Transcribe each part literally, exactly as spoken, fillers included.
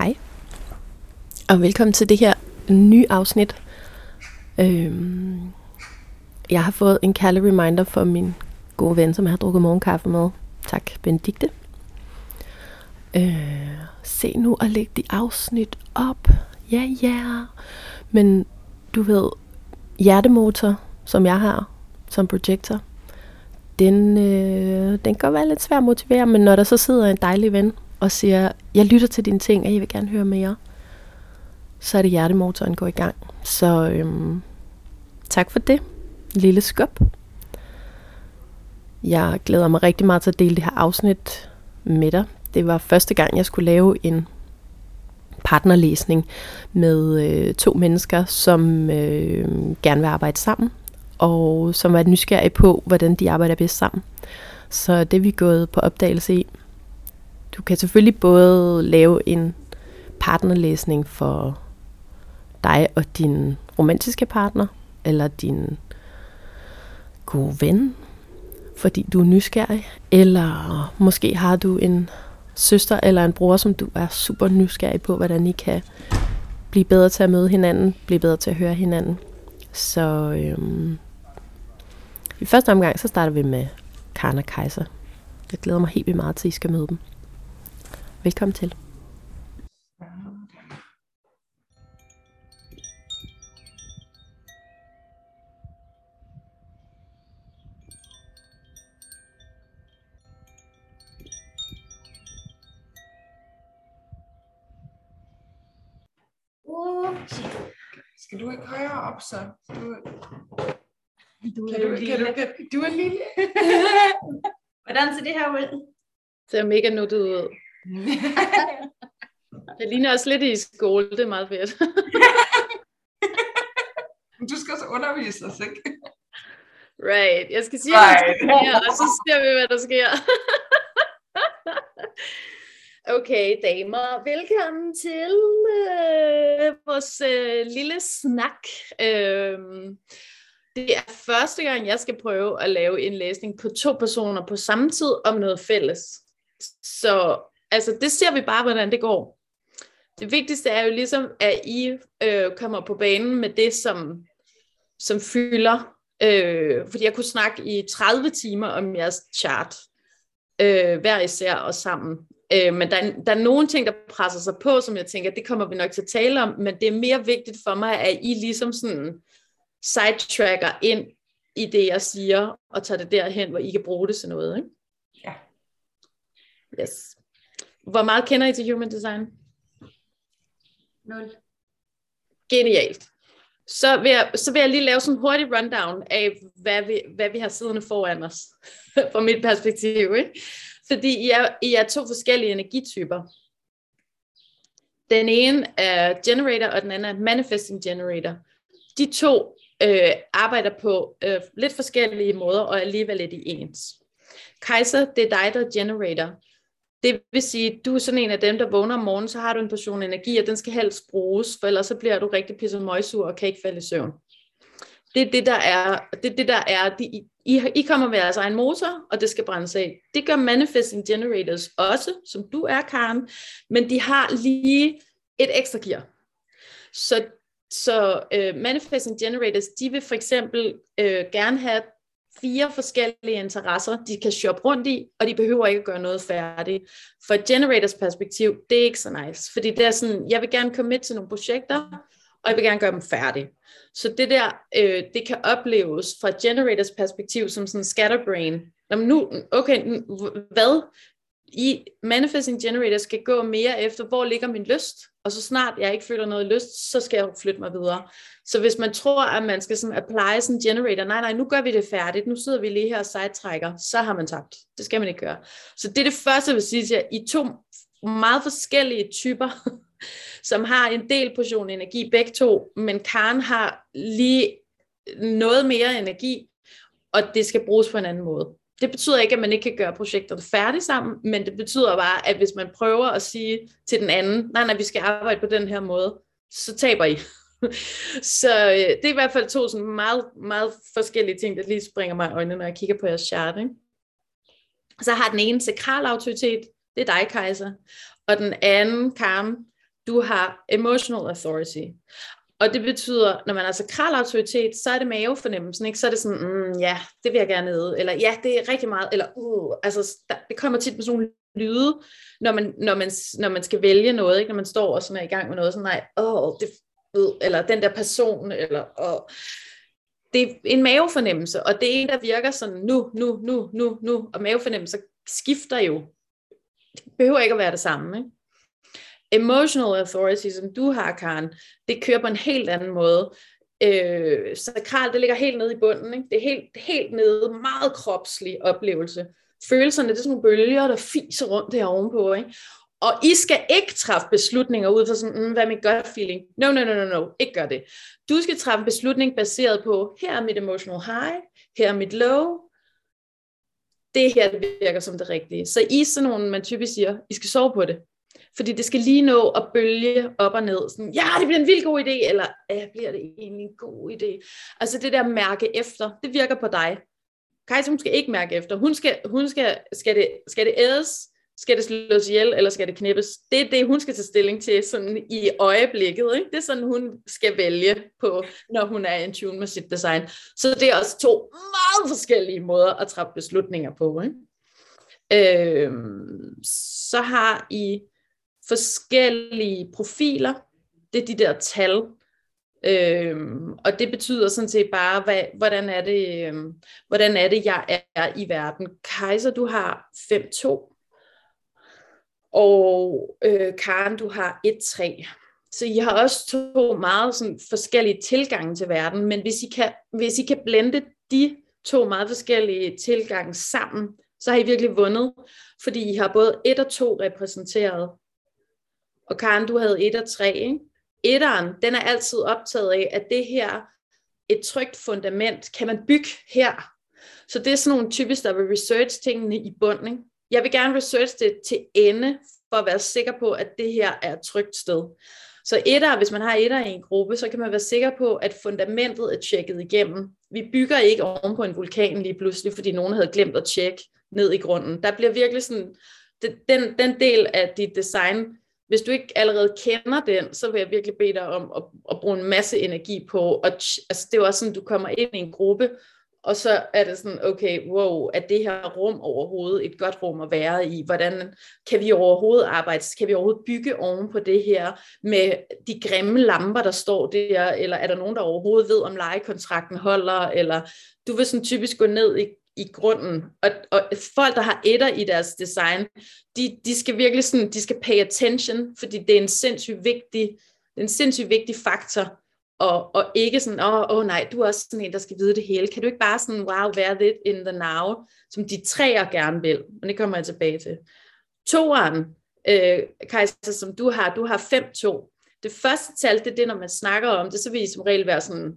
Hej, og velkommen til det her nye afsnit. Øhm, jeg har fået en kærlig reminder fra min gode ven, som jeg har drukket morgenkaffe med. Tak, Benedikte. Øh, se nu og læg de afsnit op. Ja, yeah, ja. Yeah. Men du ved, hjertemotor, som jeg har som projektor, den, øh, den kan være lidt svær at motivere, men når der så sidder en dejlig ven og siger, jeg lytter til dine ting, og jeg vil gerne høre mere, så er det hjertemotoren går i gang. Så øhm, tak for det. Lille skub. Jeg glæder mig rigtig meget til at dele det her afsnit med dig. Det var første gang, jeg skulle lave en partnerlæsning med øh, to mennesker, som øh, gerne vil arbejde sammen, og som var nysgerrige på, hvordan de arbejder bedst sammen. Så det er vi gået på opdagelse i. Du kan selvfølgelig både lave en partnerlæsning for dig og din romantiske partner, eller din gode ven, fordi du er nysgerrig, eller måske har du en søster eller en bror, som du er super nysgerrig på, hvordan I kan blive bedre til at møde hinanden, blive bedre til at høre hinanden. Så øhm, i første omgang, så starter vi med Karen og Kajsa. Jeg glæder mig helt vildt meget til, at I skal møde dem. Velkommen til. Skal du ikke højere op, så? Du, du er, kan du, lille. Kan du, kan, du er lille. Hvordan ser det her ud? Det ser mega nuttet ud. Det ligner også lidt i skole, det er meget fedt. Du skal også undervise os, ikke? Right, jeg skal sige, right. Hvad der sker, og så ser vi, hvad der sker. Okay, damer, velkommen til øh, vores øh, lille snak. Øh, det er første gang, jeg skal prøve at lave en læsning på to personer på samme tid om noget fælles. Så altså, det ser vi bare, hvordan det går. Det vigtigste er jo ligesom, at I øh, kommer på banen med det, som, som fylder. Øh, fordi jeg kunne snakke i tredive timer om jeres chart, øh, hver især og sammen. Øh, men der er, der er nogle ting, der presser sig på, som jeg tænker, det kommer vi nok til at tale om, men det er mere vigtigt for mig, at I ligesom sådan sidetracker ind i det, jeg siger, og tager det derhen, hvor I kan bruge det til noget, ikke? Ja. Yes. Hvor meget kender I til human design? Nul. Genialt. Så vil, jeg, så vil jeg lige lave sådan en hurtig rundown af, hvad vi, hvad vi har siddende foran os, fra mit perspektiv, ikke? Fordi I er, I er to forskellige energityper. Den ene er generator, og den anden er manifesting generator. De to øh, arbejder på øh, lidt forskellige måder, og alligevel lidt i ens. Kajsa, det er dig, der er generator. Det vil sige, at du er sådan en af dem, der vågner om morgenen, så har du en portion energi, og den skal helst bruges, for ellers så bliver du rigtig pissemøgsur og kan ikke falde i søvn. Det er det, der er. Det er, det, der er. De, I, I kommer med jeres egen motor, og det skal brændes af. Det gør manifesting generators også, som du er, Karen, men de har lige et ekstra gear. Så, så uh, manifesting generators, de vil for eksempel uh, gerne have fire forskellige interesser, de kan shoppe rundt i, og de behøver ikke at gøre noget færdigt. For et generators perspektiv, det er ikke så nice, fordi det er sådan, jeg vil gerne commit til nogle projekter, og jeg vil gerne gøre dem færdige. Så det der, øh, det kan opleves fra generators perspektiv som sådan en scatterbrain. Jamen nu, okay, hvad? I manifesting generators skal gå mere efter, hvor ligger min lyst? Og så snart jeg ikke føler noget lyst, så skal jeg flytte mig videre. Så hvis man tror, at man skal sådan apply sådan en generator, nej, nej, nu gør vi det færdigt, nu sidder vi lige her og sejtrækker, så har man tabt. Det skal man ikke gøre. Så det er det første, jeg vil sige til jer, I to meget forskellige typer, som har en del portion energi begge to, men Karen har lige noget mere energi, og det skal bruges på en anden måde. Det betyder ikke, at man ikke kan gøre projekterne færdige sammen, men det betyder bare, at hvis man prøver at sige til den anden, nej, nej, vi skal arbejde på den her måde, så taber I. Så det er i hvert fald to sådan meget, meget forskellige ting, der lige springer mig i øjnene, når jeg kigger på jeres chart, ikke? Så har den ene sekral autoritet, det er dig, Kajsa, og den anden, Karen, Du har emotional authority. Og det betyder, når man har sekral autoritet, så er det mavefornemmelsen, ikke? Så er det sådan, mm, ja, det vil jeg gerne æde, eller ja, det er rigtig meget, eller uh, altså, der, det kommer tit med sådan nogle lyde, når man, når man, når man skal vælge noget, ikke? Når man står og sådan er i gang med noget, sådan nej, åh, oh, det eller den der person, eller åh. Det er en mavefornemmelse, og det er en, der virker sådan nu, nu, nu, nu, nu, og mavefornemmelser skifter jo. Det behøver ikke at være det samme, ikke? Emotional authority, som du har, Karen, det kører på en helt anden måde. Øh, sakralt, det ligger helt nede i bunden, ikke? Det er helt, helt nede, meget kropslig oplevelse. Følelserne, det er sådan nogle bølger, der fiser rundt her ovenpå, ikke? Og I skal ikke træffe beslutninger ud fra sådan, mm, hvad er mit gut feeling? No, no, no, no, no, ikke gør det. Du skal træffe en beslutning baseret på, her er mit emotional high, her er mit low. Det her det virker som det rigtige. Så I er sådan nogle, man typisk siger, I skal sove på det. Fordi det skal lige nå at bølge op og ned. Sådan, ja, det bliver en vild god idé, eller ja, bliver det egentlig en god idé? Altså det der mærke efter, det virker på dig. Kajsa, hun skal ikke mærke efter. Hun skal, hun skal, skal det, skal det ædes? Skal det slås ihjel, eller skal det knippes? Det er det, hun skal tage stilling til sådan i øjeblikket, ikke? Det er sådan, hun skal vælge på, når hun er in tune med sit design. Så det er også to meget forskellige måder at træffe beslutninger på, ikke? Øh, så har I forskellige profiler. Det er de der tal. Øhm, og det betyder sådan set bare hvad, hvordan, er det, øhm, hvordan er det jeg er i verden. Kajsa, du har fem to, og øh, Karen, du har et tre. Så I har også to meget sådan forskellige tilgange til verden, men hvis I kan, hvis I kan blende de to meget forskellige tilgange sammen, så har I virkelig vundet, fordi I har både et og to repræsenteret. Og Karen, du havde et og tre, ikke? Etteren, den er altid optaget af, at det her, et trygt fundament, kan man bygge her. Så det er sådan nogle typisk, der vil research tingene i bunden, ikke? Jeg vil gerne research det til ende, for at være sikker på, at det her er et trygt sted. Så etter, hvis man har etter i en gruppe, så kan man være sikker på, at fundamentet er tjekket igennem. Vi bygger ikke oven på en vulkan lige pludselig, fordi nogen havde glemt at tjekke ned i grunden. Der bliver virkelig sådan, den, den del af dit design. Hvis du ikke allerede kender den, så vil jeg virkelig bede dig om at, at bruge en masse energi på. Og t- altså, det er jo også sådan, du kommer ind i en gruppe, og så er det sådan, okay, wow, er det her rum overhovedet et godt rum at være i? Hvordan kan vi overhovedet arbejde? Kan vi overhovedet bygge oven på det her med de grimme lamper, der står der? Eller er der nogen, der overhovedet ved, om lejekontrakten holder? Eller du vil sådan typisk gå ned i i grunden, og, og folk, der har etter i deres design, de, de skal virkelig sådan, de skal pay attention, fordi det er en sindssygt vigtig, en sindssygt vigtig faktor, og, og ikke sådan, åh oh, oh, nej, du er også sådan en, der skal vide det hele, kan du ikke bare sådan, wow, være lidt in the now, som de træer gerne vil, og det kommer jeg tilbage til. Toeren, øh, Kajsa, som du har, du har fem to, det første tal, det er det, når man snakker om det, så vil I som regel være sådan,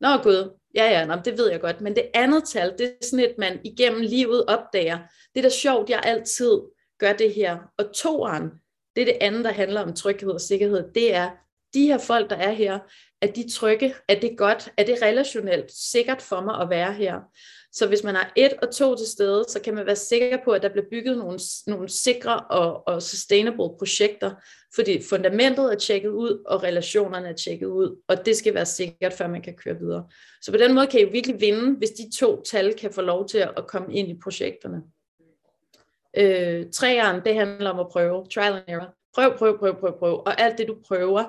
nå gud, ja, ja, nå, det ved jeg godt, men det andet tal, det er sådan et, man igennem livet opdager, det er da sjovt, jeg altid gør det her, og toeren, det er det andet, der handler om tryghed og sikkerhed, det er, de her folk, der er her, er de trygge, er det godt, er det relationelt sikkert for mig at være her, så hvis man har et og to til stede, så kan man være sikker på, at der bliver bygget nogle, nogle sikre og, og sustainable projekter, fordi fundamentet er tjekket ud, og relationerne er tjekket ud, og det skal være sikkert, før man kan køre videre. Så på den måde kan I virkelig vinde, hvis de to tal kan få lov til at komme ind i projekterne. Øh, træerne, det handler om at prøve, trial and error, prøv, prøv, prøv, prøv, prøv, og alt det du prøver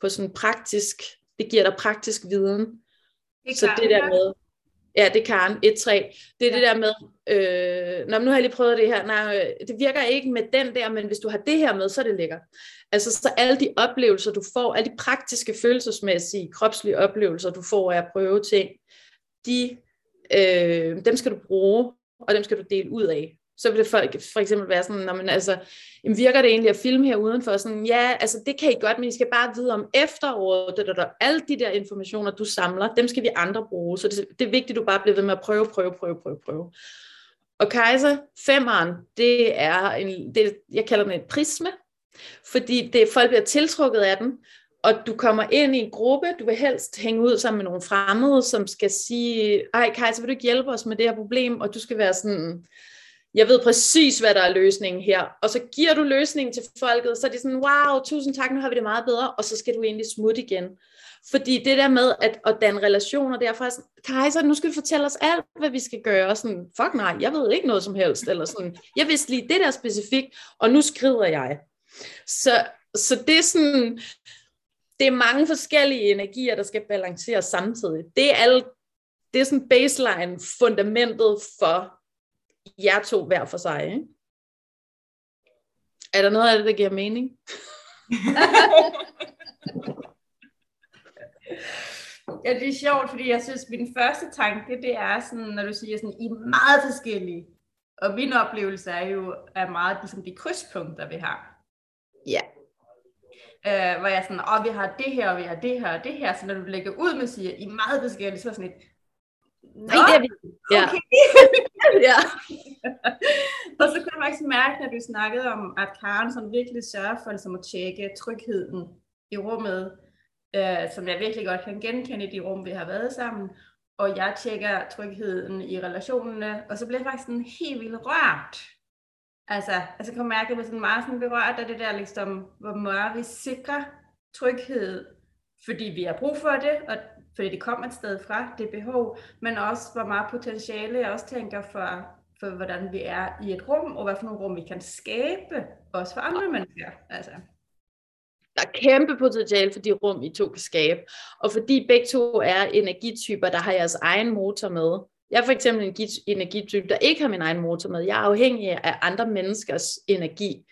på sådan praktisk, det giver dig praktisk viden. Det så det der med... Ja, det er Karen, et tre. Det er ja. Det der med, øh, nå, nu har jeg lige prøvet det her. Nej, det virker ikke med den der, men hvis du har det her med, så er det lækkert. Altså, så alle de oplevelser, du får, alle de praktiske, følelsesmæssige, kropslige oplevelser, du får af at prøve ting, de, øh, dem skal du bruge, og dem skal du dele ud af. Så vil det folk for eksempel være sådan, når man altså, jamen, virker det egentlig at filme her udenfor? Sådan, ja, altså det kan I godt, men I skal bare vide om efteråret, det, det, det, alle de der informationer, du samler, dem skal vi andre bruge. Så det, det er vigtigt, at du bare bliver ved med at prøve, prøve, prøve, prøve, prøve. Og Kajsa, femmeren, det er en, det, jeg kalder den et prisme, fordi det, folk bliver tiltrukket af den, og du kommer ind i en gruppe, du vil helst hænge ud sammen med nogle fremmede, som skal sige, ej Kajsa, vil du ikke hjælpe os med det her problem? Og du skal være sådan... jeg ved præcis, hvad der er løsningen her. Og så giver du løsningen til folket, så er de sådan, wow, tusind tak, nu har vi det meget bedre, og så skal du egentlig smutte igen. Fordi det der med at, at danne relationer, det er faktisk, Kajsa, nu skal du fortælle os alt, hvad vi skal gøre. Og sådan, fuck nej, jeg ved ikke noget som helst. Eller sådan, jeg vidste lige det der specifikt, og nu skrider jeg. Så, så det er sådan, det er mange forskellige energier, der skal balanceres samtidig. Det er, alle, det er sådan baseline, fundamentet for jer to hver for sig, ikke? Er der noget af det, der giver mening? Ja, det er sjovt, fordi jeg synes, min første tanke, det er sådan, når du siger sådan, I er meget forskellige. Og min oplevelse er jo, er meget ligesom de krydspunkter, vi har. Ja. Øh, hvor jeg er sådan, åh, vi har det her, og vi har det her, og det her. Så når du lægger ud med at sige, I er meget forskellige, så er sådan et, nej, det er vi. Ja. Okay. Ja. Og så kunne jeg faktisk mærke, når du snakkede om, at Karen sådan virkelig sørger for ligesom at tjekke trygheden i rummet, øh, som jeg virkelig godt kan genkende i de rum, vi har været sammen. Og jeg tjekker trygheden i relationerne, og så bliver jeg faktisk sådan helt vildt rørt. Altså, altså jeg kunne mærke, at jeg sådan meget sådan berørt af det der, ligesom, hvor meget vi sikrer tryghed, fordi vi har brug for det, og fordi det kommer et sted fra, det behov, men også hvor meget potentiale jeg også tænker for, for hvordan vi er i et rum, og hvad for nogle rum vi kan skabe, også for andre mennesker. Altså. Der er kæmpe potentiale for de rum, I to kan skabe. Og fordi begge to er energityper, der har jeres egen motor med. Jeg er for eksempel en energitype, der ikke har min egen motor med. Jeg er afhængig af andre menneskers energi.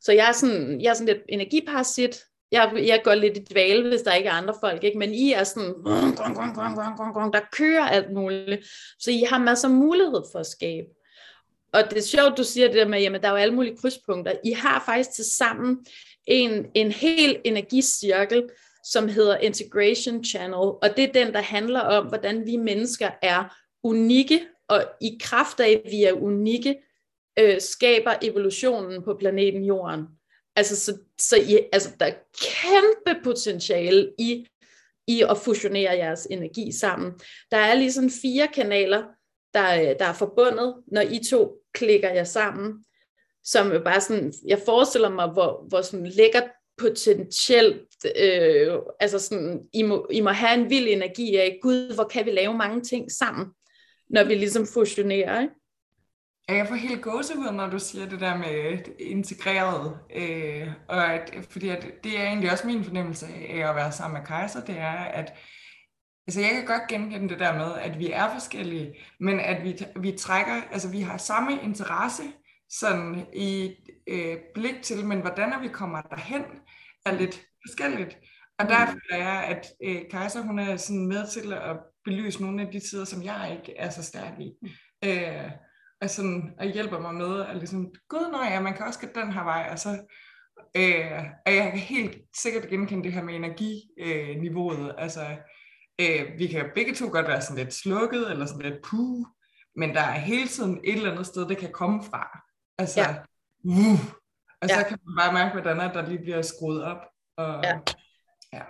Så jeg er sådan, jeg er sådan lidt energiparasit. Jeg, jeg går lidt i dvale, hvis der ikke er andre folk, ikke? Men I er sådan, der kører alt muligt. Så I har masser af mulighed for at skabe. Og det er sjovt, du siger det der med, jamen der er jo alle mulige krydspunkter. I har faktisk til sammen en, en hel energicirkel, som hedder Integration Channel. Og det er den, der handler om, hvordan vi mennesker er unikke, og i kraft af, at vi er unikke, øh, skaber evolutionen på planeten Jorden. Altså, så, så I, altså, der er kæmpe potentiale i, i at fusionere jeres energi sammen. Der er ligesom fire kanaler, der, der er forbundet, når I to klikker jer sammen. Som er bare sådan, jeg forestiller mig, hvor, hvor sådan lækkert potentielt, øh, altså sådan, I må, I må have en vild energi af, gud, hvor kan vi lave mange ting sammen, når vi ligesom fusionerer, ikke? Ja, jeg får helt gåsehud, når du siger det der med integreret, øh, og at, fordi at det er egentlig også min fornemmelse af at være sammen med Kajsa, det er, at altså jeg kan godt genkende det der med, at vi er forskellige, men at vi, vi trækker, altså vi har samme interesse sådan i øh, blik til, men hvordan vi kommer derhen, er lidt forskelligt. Og der føler jeg, at øh, Kajsa, hun er sådan med til at belyse nogle af de sider, som jeg ikke er så stærk i. Øh, Og, sådan, og hjælper mig med, at ligesom, gud nej, ja, man kan også gå den her vej, og så, øh, og jeg kan helt sikkert genkende det her med energiniveauet, øh, altså, øh, vi kan begge to godt være sådan lidt slukket, eller sådan lidt puh, men der er hele tiden et eller andet sted, det kan komme fra, altså, ja. uh, og så ja. Kan man bare mærke, hvordan er, der lige bliver skruet op, og, ja, ja.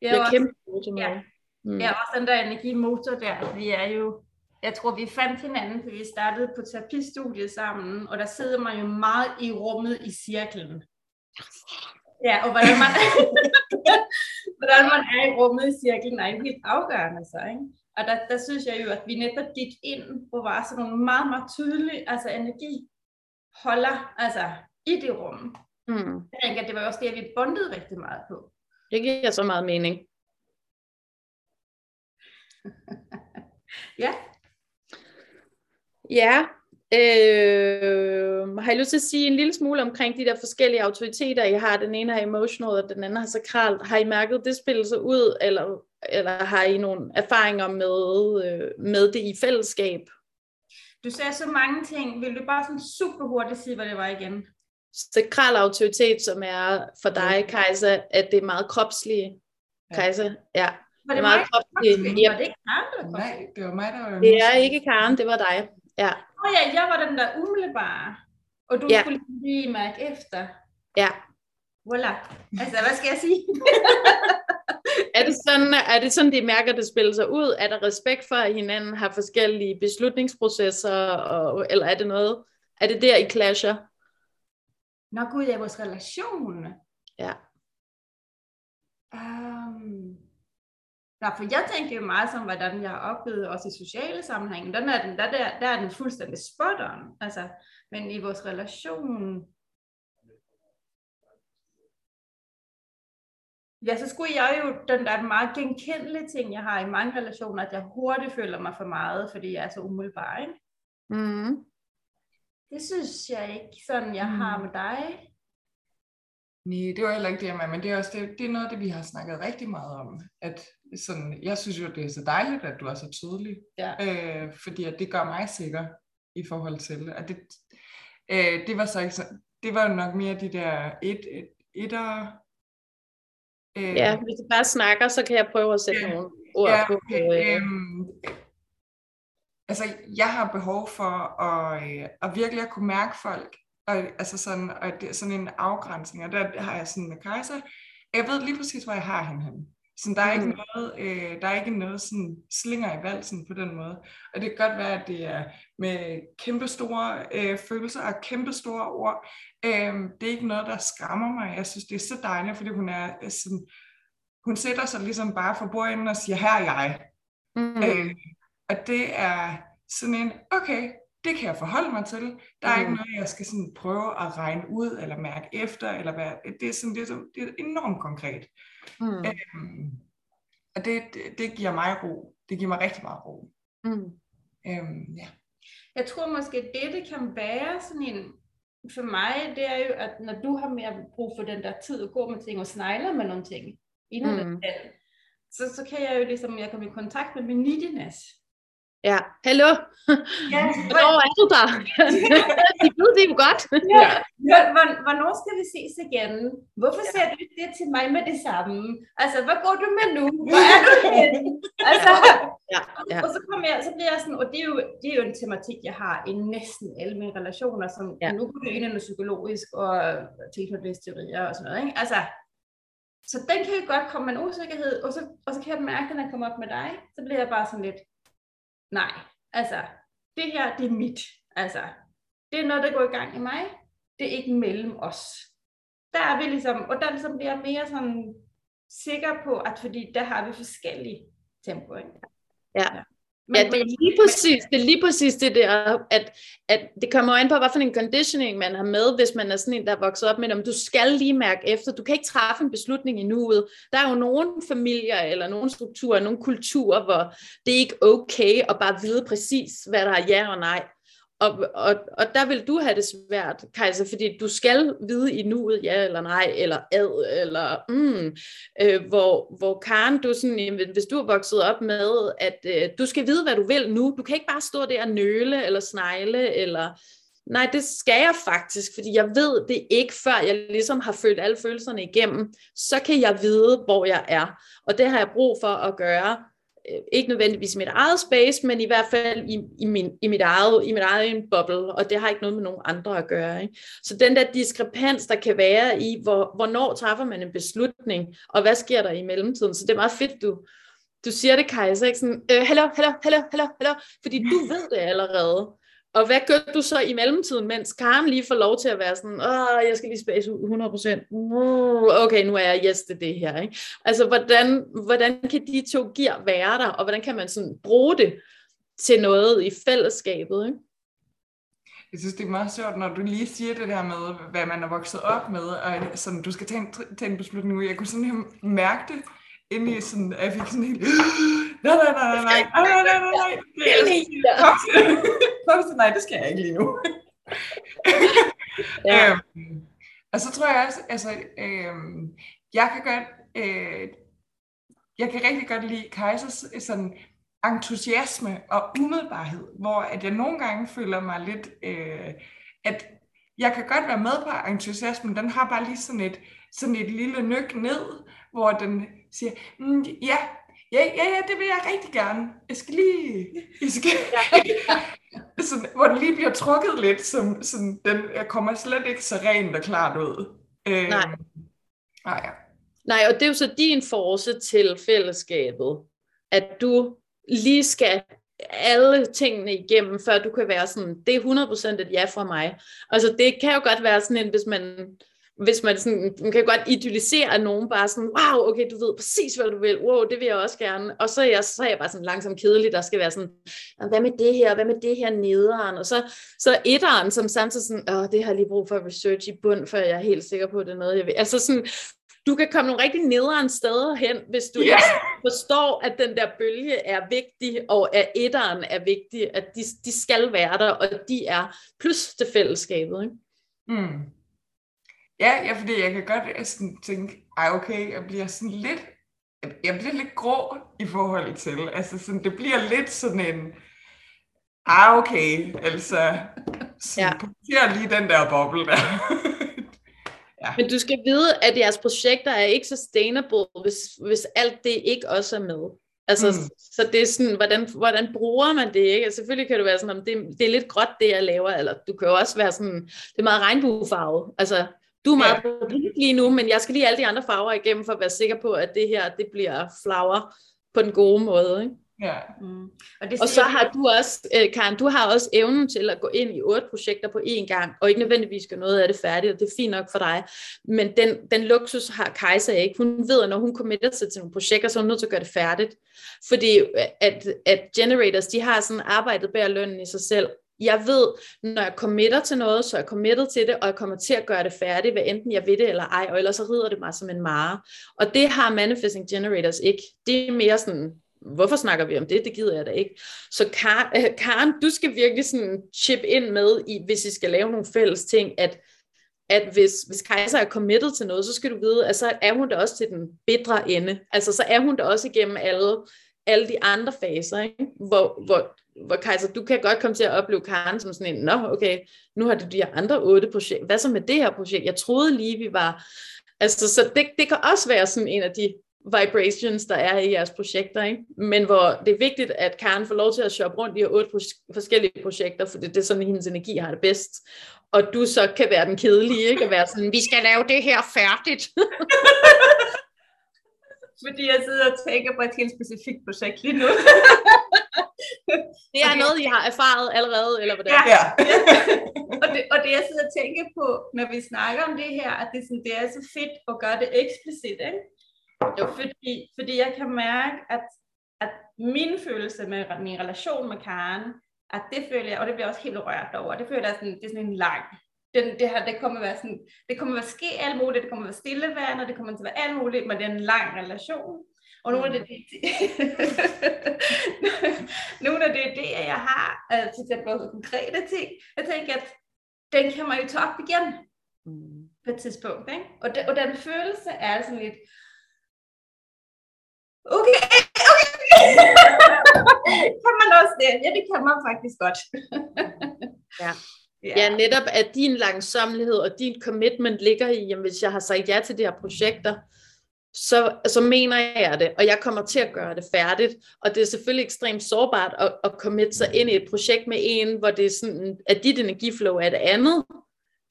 Jeg er kæmpe motor, ja. Mm. Ja, også den der energimotor der, vi er jo, jeg tror, vi fandt hinanden, fordi vi startede på terapistudiet sammen, og der sidder man jo meget i rummet i cirklen. Ja, og hvordan man, hvordan man er i rummet i cirklen er helt afgørende så, ikke? Og der, der synes jeg jo, at vi netop gik ind, hvor var sådan nogle meget, meget tydelige, altså energiholder, altså i det rum. Mm. Jeg tænker, at det var også det, at vi bondede rigtig meget på. Det giver så meget mening. Ja. Ja, øh, har jeg lyst til at sige en lille smule omkring de der forskellige autoriteter, I har? Den ene har emotional, og den anden har sakralt. Har I mærket det spille sig ud, eller, eller har I nogle erfaringer med, øh, med det i fællesskab? Du sagde så mange ting. Vil du bare sådan super hurtigt sige, hvad det var igen? Sekral autoritet, som er for dig, Kajsa, at det er meget kropslige. Kajsa, ja. Var det, det, meget kropslige? Kropslige? Var det ikke Karen, der var kropslige? Nej, det var mig, der var. Det er ikke Karen, det var dig. Ja. Oh ja, jeg var den der umiddelbare, og du ja. Skulle lige mærke efter. Ja. Voilà. Altså, hvad skal jeg sige? er, det sådan, er det sådan, de mærker, det spiller sig ud? Er der respekt for, at hinanden har forskellige beslutningsprocesser, og, eller er det noget, Er det der, I clasher? Nok ud af vores relation. Ja. Um, nej, for jeg tænker jo meget som, hvordan jeg har oplevet også i sociale sammenhænge. Den er den, der, der, der er den fuldstændig spot on. Altså, men i vores relation... Ja, så skulle jeg jo, den der meget genkendelige ting, jeg har i mange relationer, at jeg hurtigt føler mig for meget, fordi jeg er så umiddelbar, ikke? Mm. Det synes jeg ikke, sådan jeg mm. har med dig. Nej, det var heller ikke det, jeg med, men det er, også det, det er noget, det vi har snakket rigtig meget om. At sådan, jeg synes jo, det er så dejligt, at du er så tydelig, ja. øh, fordi at det gør mig sikker i forhold til, at det, øh, det var så ikke så, det var jo nok mere de der et, et, etter, Øh, ja, hvis du bare snakker, så kan jeg prøve at sætte øh, nogle ord ja, på. Øh, øh. Altså, jeg har behov for at, øh, at virkelig at kunne mærke folk, og, altså sådan, og det, sådan en afgrænsning, og der har jeg sådan med Kajsa, jeg ved lige præcis, hvor jeg har hende henne. Så der er mm. ikke noget, øh, der er ikke noget sådan slinger i valsen på den måde. Og det kan godt være, at det er med kæmpe store øh, følelser og kæmpe store ord. Øh, det er ikke noget, der skræmmer mig. Jeg synes, det er så dejligt, fordi hun er øh, sådan, hun sætter sig ligesom bare for bordenden og siger, her er jeg. Mm. Øh, og det er sådan en, okay, det kan jeg forholde mig til. Der er mm. ikke noget, jeg skal sådan prøve at regne ud eller mærke efter eller hvad. Det er sådan, det er, det er enormt konkret. Mm. Øhm, og det, det, det giver mig ro. Det giver mig rigtig meget ro. Mm. Øhm, ja. Jeg tror måske, det det kan være sådan en, for mig, det er jo, at når du har mere brug for den der tid at gå med ting og snegler med nogle ting inden mm. det, så, så kan jeg jo ligesom, jeg kommer i kontakt med min neediness. Ja, hallo. Ja, hvornår er du der? Det er jo godt. Ja. Ja. Hvornår skal vi ses igen? Hvorfor ja. Ser du det til mig med det samme? Altså, hvad går du med nu? Hvor er du henne? Altså, ja. Ja. Og så kommer jeg, så bliver jeg sådan, og det er, jo, det er jo en tematik, jeg har i næsten alle mine relationer, som ja. Nu går det ind i noget psykologisk og tilknytningsteorier og sådan noget, ikke? Altså, så den kan jo godt komme med en usikkerhed, og så, og så kan jeg mærke, at den kommer op med dig, så bliver jeg bare sådan lidt, nej, altså, det her, det er mit. Altså, det er noget, der går i gang i mig. Det er ikke mellem os. Der er vi ligesom, og der ligesom bliver jeg mere sådan sikker på, at fordi der har vi forskellige tempoer. Ja, ja. Men, ja det, er lige præcis, det er lige præcis det der, at, at det kommer jo an på, hvad for en conditioning man har med, hvis man er sådan en, der er vokset op med, om du skal lige mærke efter, du kan ikke træffe en beslutning i nuet. Der er jo nogle familier, eller nogle strukturer, nogle kulturer, hvor det er ikke okay at bare vide præcis, hvad der er ja og nej. Og, og, og der vil du have det svært, Kajsa, fordi du skal vide i nuet, ja eller nej, eller ad, eller mm, øh, hvor, hvor Karen, du sådan, hvis du er vokset op med, at øh, du skal vide, hvad du vil nu, du kan ikke bare stå der og nøle, eller snegle, eller nej, det skal jeg faktisk, fordi jeg ved det ikke, før jeg ligesom har følt alle følelserne igennem, så kan jeg vide, hvor jeg er, og det har jeg brug for at gøre, ikke nødvendigvis i mit eget space, men i hvert fald i, i, min, i mit eget, i mit eget boble, og det har ikke noget med nogen andre at gøre. Ikke? Så den der diskrepans, der kan være i, hvor, hvornår træffer man en beslutning, og hvad sker der i mellemtiden? Så det er meget fedt, du, du siger det, Kajsa, ikke sådan, hallo, hallo, hallo, hallo, hallo, fordi du ved det allerede. Og hvad gør du så i mellemtiden, mens Karen lige får lov til at være sådan, åh, jeg skal lige space hundrede procent, okay, nu er jeg yes til det her. Ikke? Altså, hvordan, hvordan kan de to gear være der, og hvordan kan man sådan bruge det til noget i fællesskabet? Ikke? Jeg synes, det er meget sjovt, når du lige siger det der med, hvad man er vokset op med, og sådan, du skal tage en, tage en beslutning ud. Jeg kunne sådan mærke det, inden i sådan, at jeg fik sådan helt... Nej, nej, nej, nej, nej, nej, nej, nej, nej, nej, det skal jeg ikke lige nu. Ja. øhm, og så tror jeg også, altså, øhm, jeg kan godt, øh, jeg kan rigtig godt lide Kajsas sådan entusiasme og umiddelbarhed, hvor at jeg nogle gange føler mig lidt, øh, at jeg kan godt være med på entusiasmen, den har bare lige sådan et, sådan et lille nøk ned, hvor den siger, mm, ja, Ja, ja, ja, det vil jeg rigtig gerne. Jeg skal lige... Jeg skal... sådan, hvor det lige bliver trukket lidt, som sådan, den jeg kommer slet ikke så rent og klart ud. Øh... Nej. Ah, ja. Nej, og det er jo så din force til fællesskabet, at du lige skal alle tingene igennem, før du kan være sådan, det er hundrede procent et ja fra mig. Altså det kan jo godt være sådan en, hvis man, hvis man sådan, man kan godt idyllisere nogen bare sådan, wow, okay, du ved præcis, hvad du vil, wow, det vil jeg også gerne. Og så er jeg, så er jeg bare sådan langsomt kedelig, der skal være sådan, hvad med det her, hvad med det her nederen, og så, så etteren, som samtidig sådan, åh, det har jeg lige brug for research i bund, for jeg er helt sikker på, at det er noget, jeg vil. Altså sådan, du kan komme nogle rigtig nederen steder hen, hvis du yeah. forstår, at den der bølge er vigtig, og at etteren er vigtig, at de, de skal være der, og de er plus til fællesskabet. Ikke? Mm. Ja, ja, fordi jeg kan godt sådan tænke, ej okay, jeg bliver sådan lidt, jeg bliver lidt grå i forhold til, altså sådan, det bliver lidt sådan en, ej okay, altså, sådan, ja. Punkterer lige den der boble der. Ja. Men du skal vide, at jeres projekter er ikke sustainable, hvis, hvis alt det ikke også er med. Altså, mm. så det er sådan, hvordan, hvordan bruger man det, ikke? Altså, selvfølgelig kan du være sådan, om det, det er lidt gråt, det jeg laver, eller du kan jo også være sådan, det er meget regnbuefarve. Altså, du er meget yeah. brug lige nu, men jeg skal lige alle de andre farver igennem, for at være sikker på, at det her, det bliver flower på den gode måde, ikke? Ja. Mm. Og, det og så har du også, Karen, du har også evnen til at gå ind i otte projekter på én gang, og ikke nødvendigvis gøre noget af det færdigt, og det er fint nok for dig, men den, den luksus har Kajsa ikke. Hun ved, at når hun committer sig til nogle projekter, så er hun nødt til at gøre det færdigt, fordi at, at generators, de har sådan arbejdet bag lønnen i sig selv. Jeg ved, når jeg committer til noget, så er jeg committet til det, og jeg kommer til at gøre det færdigt, hvad enten jeg ved det eller ej, og ellers så rider det mig som en mare. Og det har manifesting generators ikke. Det er mere sådan, hvorfor snakker vi om det? Det gider jeg da ikke. Så Karen, du skal virkelig sådan chip ind med, i, hvis I skal lave nogle fælles ting, at, at hvis, hvis Kajsa er committed til noget, så skal du vide, at så er hun da også til den bedre ende. Altså så er hun da også igennem alle, alle de andre faser, ikke? Hvor, hvor, hvor Kajsa, du kan godt komme til at opleve Karen som sådan en, nå okay, nu har du de andre otte projekter. Hvad så med det her projekt? Jeg troede lige, vi var... Altså så det, det kan også være sådan en af de vibrations, der er i jeres projekter, ikke? Men hvor det er vigtigt, at Karen får lov til at shoppe rundt i otte forskellige projekter, for det er sådan, at hendes energi har det bedst. Og du så kan være den kedelige, ikke? Og være sådan, vi skal lave det her færdigt. Fordi jeg sidder og tænker på et helt specifikt projekt lige nu. Det er okay. Noget, I har erfaret allerede, eller hvordan? Ja, ja. og, det, og det jeg sidder og tænker på, når vi snakker om det her, at det er, sådan, det er så fedt at gøre det eksplicit, ikke? Jo, fordi, fordi jeg kan mærke, at, at min følelse med min relation med Karen, at det føler jeg, og det bliver også helt rørt over, det føler jeg sådan, det er sådan en lang, den, det her, det kommer at være sådan, det kommer at ske alt muligt, det kommer at være stilleværende, og det kommer til at være alt muligt, men det er en lang relation, og nogle af det, nogle af det idéer, jeg har, altså til at være konkrete ting, jeg tænker, at den kan man jo tage op igen, på et tidspunkt, ikke? Og, de, og den følelse er sådan lidt, Okay, okay. kan man også det? Ja, det kan man faktisk godt. ja. Yeah. ja, netop at din langsommelighed og din commitment ligger i, jamen hvis jeg har sagt ja til de her projekter, så, så mener jeg det, og jeg kommer til at gøre det færdigt. Og det er selvfølgelig ekstremt sårbart at, at committe sig ind i et projekt med en, hvor det er sådan, at dit energiflow er det andet.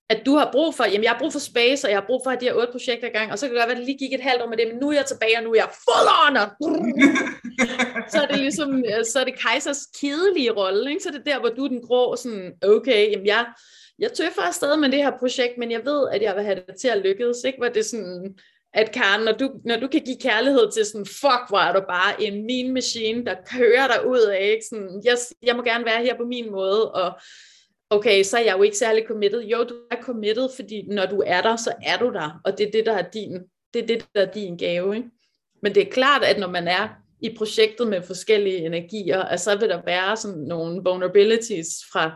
At du har brug for, jamen jeg har brug for space, og jeg har brug for at de her otte projekter i gang, og så kan det godt være, at det lige gik et halvt år med det, men nu er jeg tilbage, og nu er jeg full on, og så er det ligesom, så er det Kajsers kedelige rolle, ikke? Så er det der, hvor du er den grå, sådan, okay, jamen jeg, jeg tøffer afsted med det her projekt, men jeg ved, at jeg vil have det til at lykkes, ikke? Hvor det sådan, at Karen, når du, når du kan give kærlighed til sådan, fuck, hvor er du bare en mean machine, der kører dig ud af, ikke? Sådan, jeg, jeg må gerne være her på min måde, og okay, så er jeg jo ikke særlig committed. Jo, du er committed, fordi når du er der, så er du der. Og det er det, der er din, det er det, der er din gave. Ikke? Men det er klart, at når man er i projektet med forskellige energier, at så vil der være sådan nogle vulnerabilities fra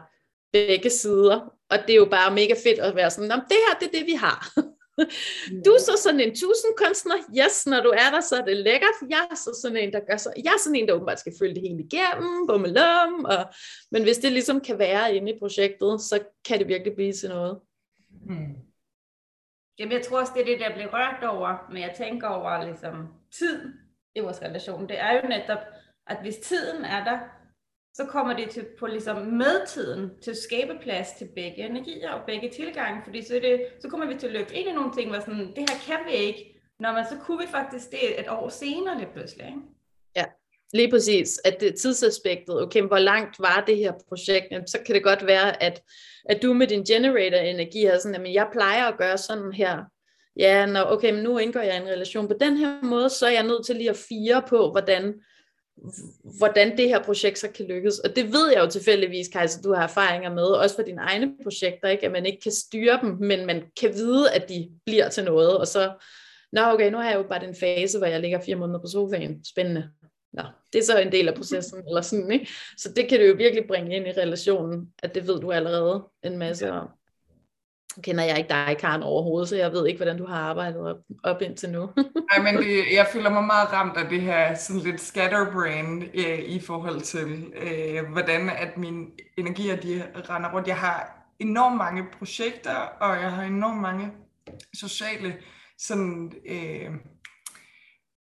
begge sider. Og det er jo bare mega fedt at være sådan, det her, det er det, vi har. Du er så sådan en tusindkunstner. Yes, når du er der, så er det lækkert. Jeg er så sådan en, der gør så. Jeg er sådan en, der åbenbart skal følge det hele igennem. Bummelum. Og... Men hvis det ligesom kan være inde i projektet, så kan det virkelig blive til noget. Hmm. Jamen, jeg tror også, det er det, der bliver rørt over. Men jeg tænker over ligesom, tid i vores relation. Det er jo netop, at hvis tiden er der, så kommer det til, på ligesom med tiden til at skabe plads til begge energier og begge tilgange, fordi så, det, så kommer vi til at løbe ind i nogle ting, hvor sådan, det her kan vi ikke, når man så kunne vi faktisk det et år senere lidt pludselig. Ikke? Ja. Lige præcis, at det tidsaspektet, okay, hvor langt var det her projekt, så kan det godt være, at, at du med din generator-energi har sådan, at jeg plejer at gøre sådan her, ja, når, okay, men nu indgår jeg en relation på den her måde, så er jeg nødt til lige at fire på, hvordan, hvordan det her projekt så kan lykkes. Og det ved jeg jo tilfældigvis, Kajsa, du har erfaringer med, også for dine egne projekter, ikke? At man ikke kan styre dem, men man kan vide, at de bliver til noget, og så, nå okay, nu har jeg jo bare den fase, hvor jeg ligger fire måneder på sofaen, spændende. Nå, det er så en del af processen, eller sådan, ikke? Så det kan du jo virkelig bringe ind i relationen, at det ved du allerede en masse om. Nu kender jeg ikke dig, Karen, overhovedet, så jeg ved ikke, hvordan du har arbejdet op, op indtil nu. Nej, men det, jeg føler mig meget ramt af det her sådan lidt scatterbrain øh, i forhold til, øh, hvordan at mine energier, de render rundt. Jeg har enormt mange projekter, og jeg har enormt mange sociale sådan... Øh,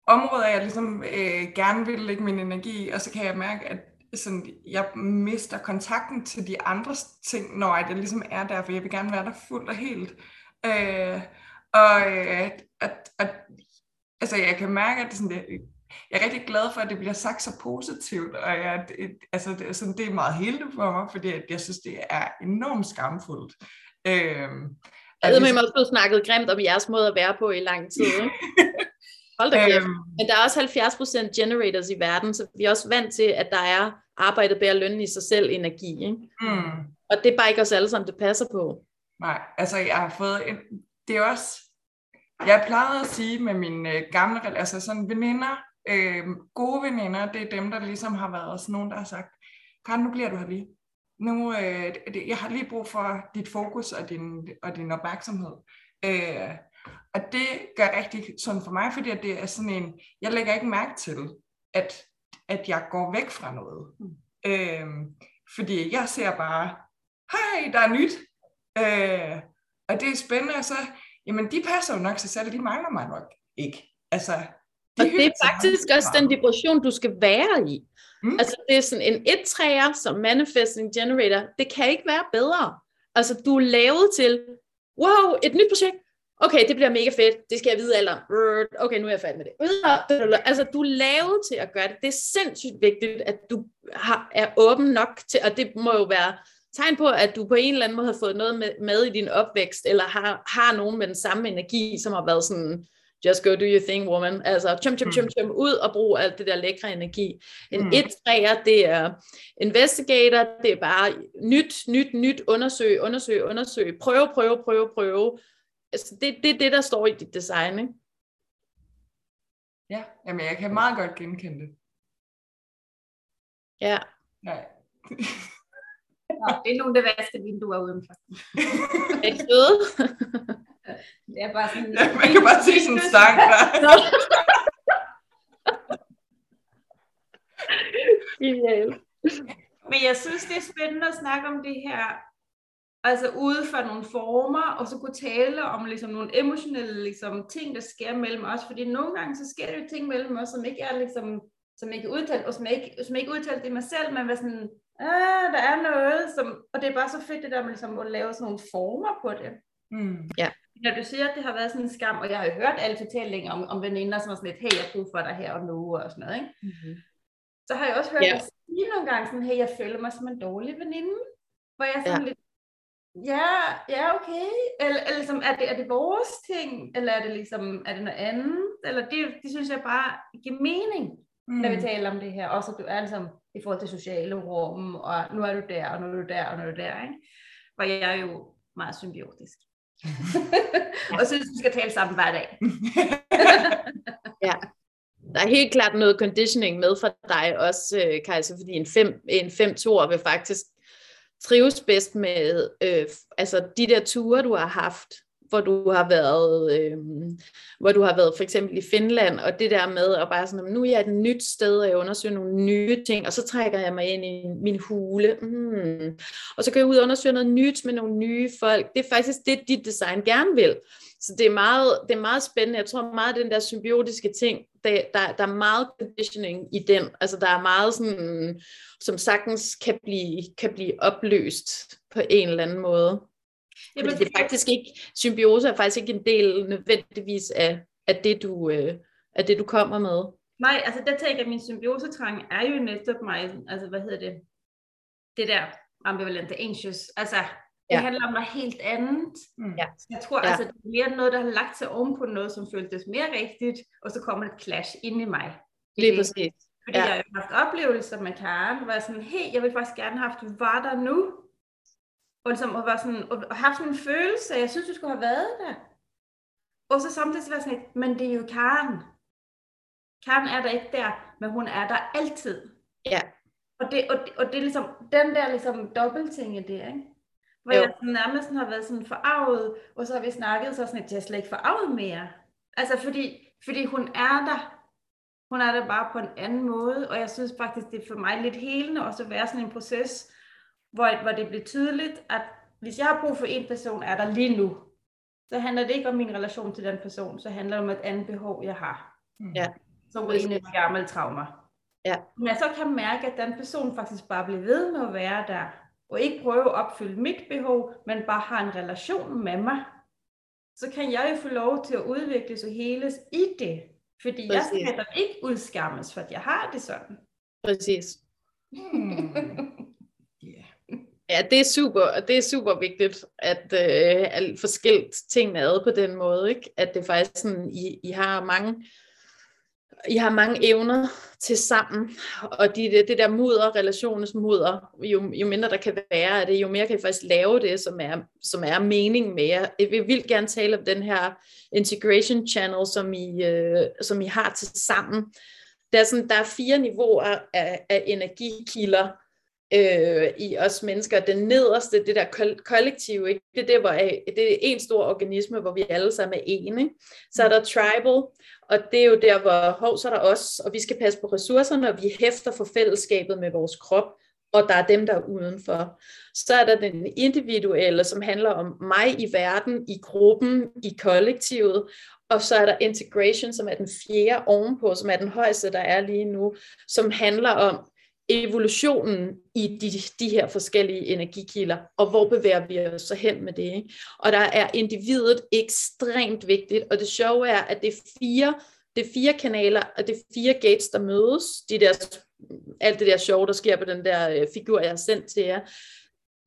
områder, jeg ligesom øh, gerne vil lægge min energi i, og så kan jeg mærke, at sådan, jeg mister kontakten til de andre ting, når jeg ligesom er der, for jeg vil gerne være der fuldt og helt. Øh, og at, at, at, altså, jeg kan mærke, at det sådan, jeg, jeg er rigtig glad for, at det bliver sagt så positivt, og jeg, det, altså, det, sådan, det er meget heldigt for mig, fordi jeg synes, det er enormt skamfuldt. Øh, jeg ved, at vi måske snakket grimt om jeres måde at være på i lang tid, ikke? Øhm. Men der er også halvfjerds procent generators i verden, så vi er også vant til, at der er arbejdet bærer lønnen i sig selv energi, ikke? Mm. Og det er bare ikke os alle sammen, det passer på. Nej, altså jeg har fået en, det er også, jeg plejede at sige med mine øh, gamle, altså sådan veninder, øh, gode veninder, det er dem, der ligesom har været sådan nogen, der har sagt, Karen, nu bliver du her lige, nu, øh, det, jeg har lige brug for dit fokus og din, og din opmærksomhed. Øh, Og det gør rigtig sådan for mig, fordi det er sådan en, jeg lægger ikke mærke til, at, at jeg går væk fra noget. Mm. Øhm, fordi jeg ser bare, hej, der er nyt. Øh, og det er spændende, og så, jamen de passer jo nok sig selv, de mangler mig nok ikke. Altså, de og det er faktisk også den vibration, du skal være i. Mm. Altså det er sådan en et-træer som manifesting generator, det kan ikke være bedre. Altså du er lavet til, wow, et nyt projekt. Okay, det bliver mega fedt, det skal jeg vide alt om. Okay, nu er jeg færdig med det. Altså, du er lavet til at gøre det. Det er sindssygt vigtigt, at du har, er åben nok til, og det må jo være tegn på, at du på en eller anden måde har fået noget med, med i din opvækst, eller har, har nogen med den samme energi, som har været sådan, just go do your thing, woman. Altså, tjum, tjum, tjum, tjum, ud og brug alt det der lækre energi. En mm. et-træer, det er investigator, det er bare nyt, nyt, nyt, undersøg, undersøg, undersøg, prøve, prøve, prøve, prøve. Altså, det, det er det, der står i dit design, ikke? Ja, jamen jeg kan meget godt genkende det. Ja. Nej. Nå, det er nogle af de værste vinduer udenfor. Er det søde? Det er bare sådan... Ja, man kan bare se sådan en stank der. Men jeg synes, det er spændende at snakke om det her... Altså ude for nogle former, og så kunne tale om ligesom, nogle emotionelle ligesom, ting, der sker mellem os. Fordi nogle gange, så sker der jo ting mellem os, som ikke er ligesom, som ikke udtalt, og som ikke, som ikke udtalt i mig selv, men var sådan, ah, der er noget, som, og det er bare så fedt, det der, man ligesom, må lave sådan nogle former på det. Mm. Ja. Når du siger, at det har været sådan en skam, og jeg har jo hørt alle fortællinger om, om veninder, som er sådan lidt, hey, jeg prøver for dig her og nu, og sådan noget, ikke? Mm-hmm. Så har jeg også hørt yeah. dig sige nogle gange sådan, hey, jeg føler mig som en dårlig veninde, hvor jeg sådan ja. lidt, ja, ja, okay. Eller, eller ligesom, er det er det vores ting, eller er det ligesom er det noget andet? Eller det, det synes jeg bare giver mening, mm. når vi taler om det her. Også at du er ligesom i forhold til sociale rum, og nu er du der, og nu er du der, og nu er du der, ikke? For jeg er jo meget symbiotisk. Og synes vi skal tale sammen hver dag. Ja. Der er helt klart noget conditioning med for dig også, Kajsa, fordi en fem en fem-toer vil faktisk trives bedst med øh, altså de der ture, du har haft, hvor du har været, øh, hvor du har været for eksempel i Finland, og det der med, og bare sådan, nu er jeg et nyt sted, og jeg undersøger nogle nye ting, og så trækker jeg mig ind i min hule, mm. og så går jeg ud og undersøger noget nyt med nogle nye folk. Det er faktisk det, dit design gerne vil. Så det er meget, det er meget spændende. Jeg tror meget, den der symbiotiske ting, det, der, der er meget conditioning i den. Altså der er meget sådan, som sagtens kan blive, kan blive opløst på en eller anden måde. Jamen, det er faktisk ikke, symbiose er faktisk ikke en del nødvendigvis af, af, det, du, øh, af det, du kommer med. Nej, altså der tænker jeg, at min symbiosetrang er jo netop mig, altså hvad hedder det, det der ambivalente anxious, altså det ja. handler om noget helt andet. Ja. Jeg tror ja. altså, det er mere noget, der har lagt sig ovenpå noget, som føltes mere rigtigt, og så kommer et clash ind i mig. Lige præcis. Fordi ja. jeg har haft oplevelser med Karen, hvor jeg sådan, hey, jeg ville faktisk gerne have haft, var der nu? Og, ligesom, og, var sådan, og, og haft sådan en følelse, jeg synes, du skulle have været der. Og så samtidig var jeg sådan, men det er jo Karen. Karen er der ikke der, men hun er der altid. Ja. Og det, og det, og det er ligesom, den der ligesom dobbeltting i det, ikke? Hvor jo. jeg nærmest har været sådan forarvet, og så har vi snakket så sådan, at jeg slet ikke forarvet mere. Altså fordi, fordi hun er der. Hun er der bare på en anden måde, og jeg synes faktisk, det er for mig lidt helende også at være sådan en proces, hvor, hvor det bliver tydeligt, at hvis jeg har brug for en person, er der lige nu, så handler det ikke om min relation til den person, så handler det om et andet behov, jeg har. Ja. Som en af de gamle traumer. Ja. Men jeg så kan mærke, at den person faktisk bare bliver ved med at være der, og ikke prøve at opfylde mit behov, men bare har en relation med mig, så kan jeg jo få lov til at udvikles og heles i det. Fordi Præcis. jeg skal da ikke udskammes, for jeg har det sådan. Præcis. Hmm. Yeah. Ja, det er super, det er super vigtigt, at, øh, at få skilt tingene ad på den måde, ikke? At det faktisk sådan, I, I har mange... I har mange evner til sammen, og det de der mudder, relationens mudder, jo, jo mindre der kan være af det, jo mere kan I faktisk lave det, som er, som er mening med. Jeg vil vildt gerne tale om den her Integration Channel, som I, øh, som I har til sammen. Der er, sådan, der er fire niveauer af, af energikilder øh, i os mennesker. Den nederste, det der koll- kollektive, ikke? Det, er det, hvor, det er en stor organisme, hvor vi alle sammen er ene. Så er der tribal, og det er jo der, hvor hov, så er der os, og vi skal passe på ressourcerne, og vi hæfter for fællesskabet med vores krop, og der er dem, der er udenfor. Så er der den individuelle, som handler om mig i verden, i gruppen, i kollektivet, og så er der integration, som er den fjerde ovenpå, som er den højeste, der er lige nu, som handler om evolutionen i de, de her forskellige energikilder, og hvor bevæger vi os så hen med det, ikke? Og der er individet ekstremt vigtigt, og det sjove er, at det er fire, det er fire kanaler, og det er fire gates, der mødes, de der, alt det der sjove, der sker på den der figur, jeg har sendt til jer.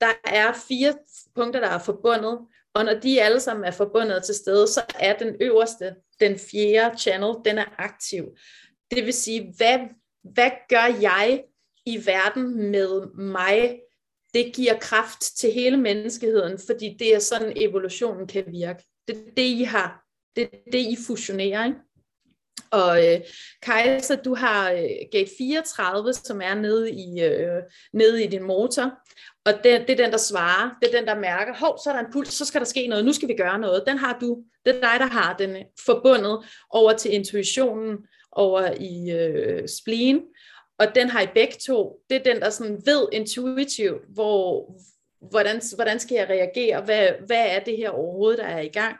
Der er fire punkter, der er forbundet, og når de alle sammen er forbundet til stede, så er den øverste, den fjerde channel, den er aktiv. Det vil sige, hvad, hvad gør jeg i verden med mig? Det giver kraft til hele menneskeheden, fordi det er sådan, evolutionen kan virke. Det er det, I har. Det er det, I fusionerer, ikke? Og øh, Kajsa, du har øh, gate fireogtredive, som er nede i, øh, nede i din motor, og det, det er den, der svarer, det er den, der mærker, hov, så er der en puls, så skal der ske noget, nu skal vi gøre noget. Den har du, det er dig, der har den forbundet over til intuitionen, over i øh, spleen, og den har I begge to, det er den, der sådan ved intuitivt, hvor, hvordan, hvordan skal jeg reagere, hvad, hvad er det her overhovedet, der er i gang.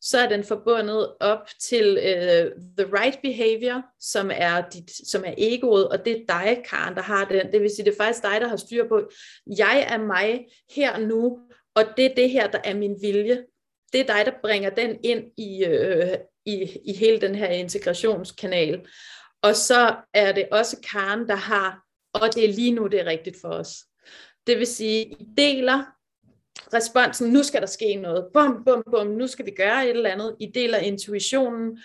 Så er den forbundet op til uh, the right behavior, som er, dit, som er egoet, og det er dig, Karen, der har den. Det vil sige, det er faktisk dig, der har styr på, jeg er mig her nu, og det er det her, der er min vilje. Det er dig, der bringer den ind i, uh, i, i hele den her integrationskanal. Og så er det også Karen, der har, og det er lige nu, det er rigtigt for os. Det vil sige, I deler responsen, nu skal der ske noget, bum, bum, bum, nu skal vi gøre et eller andet, I deler intuitionen,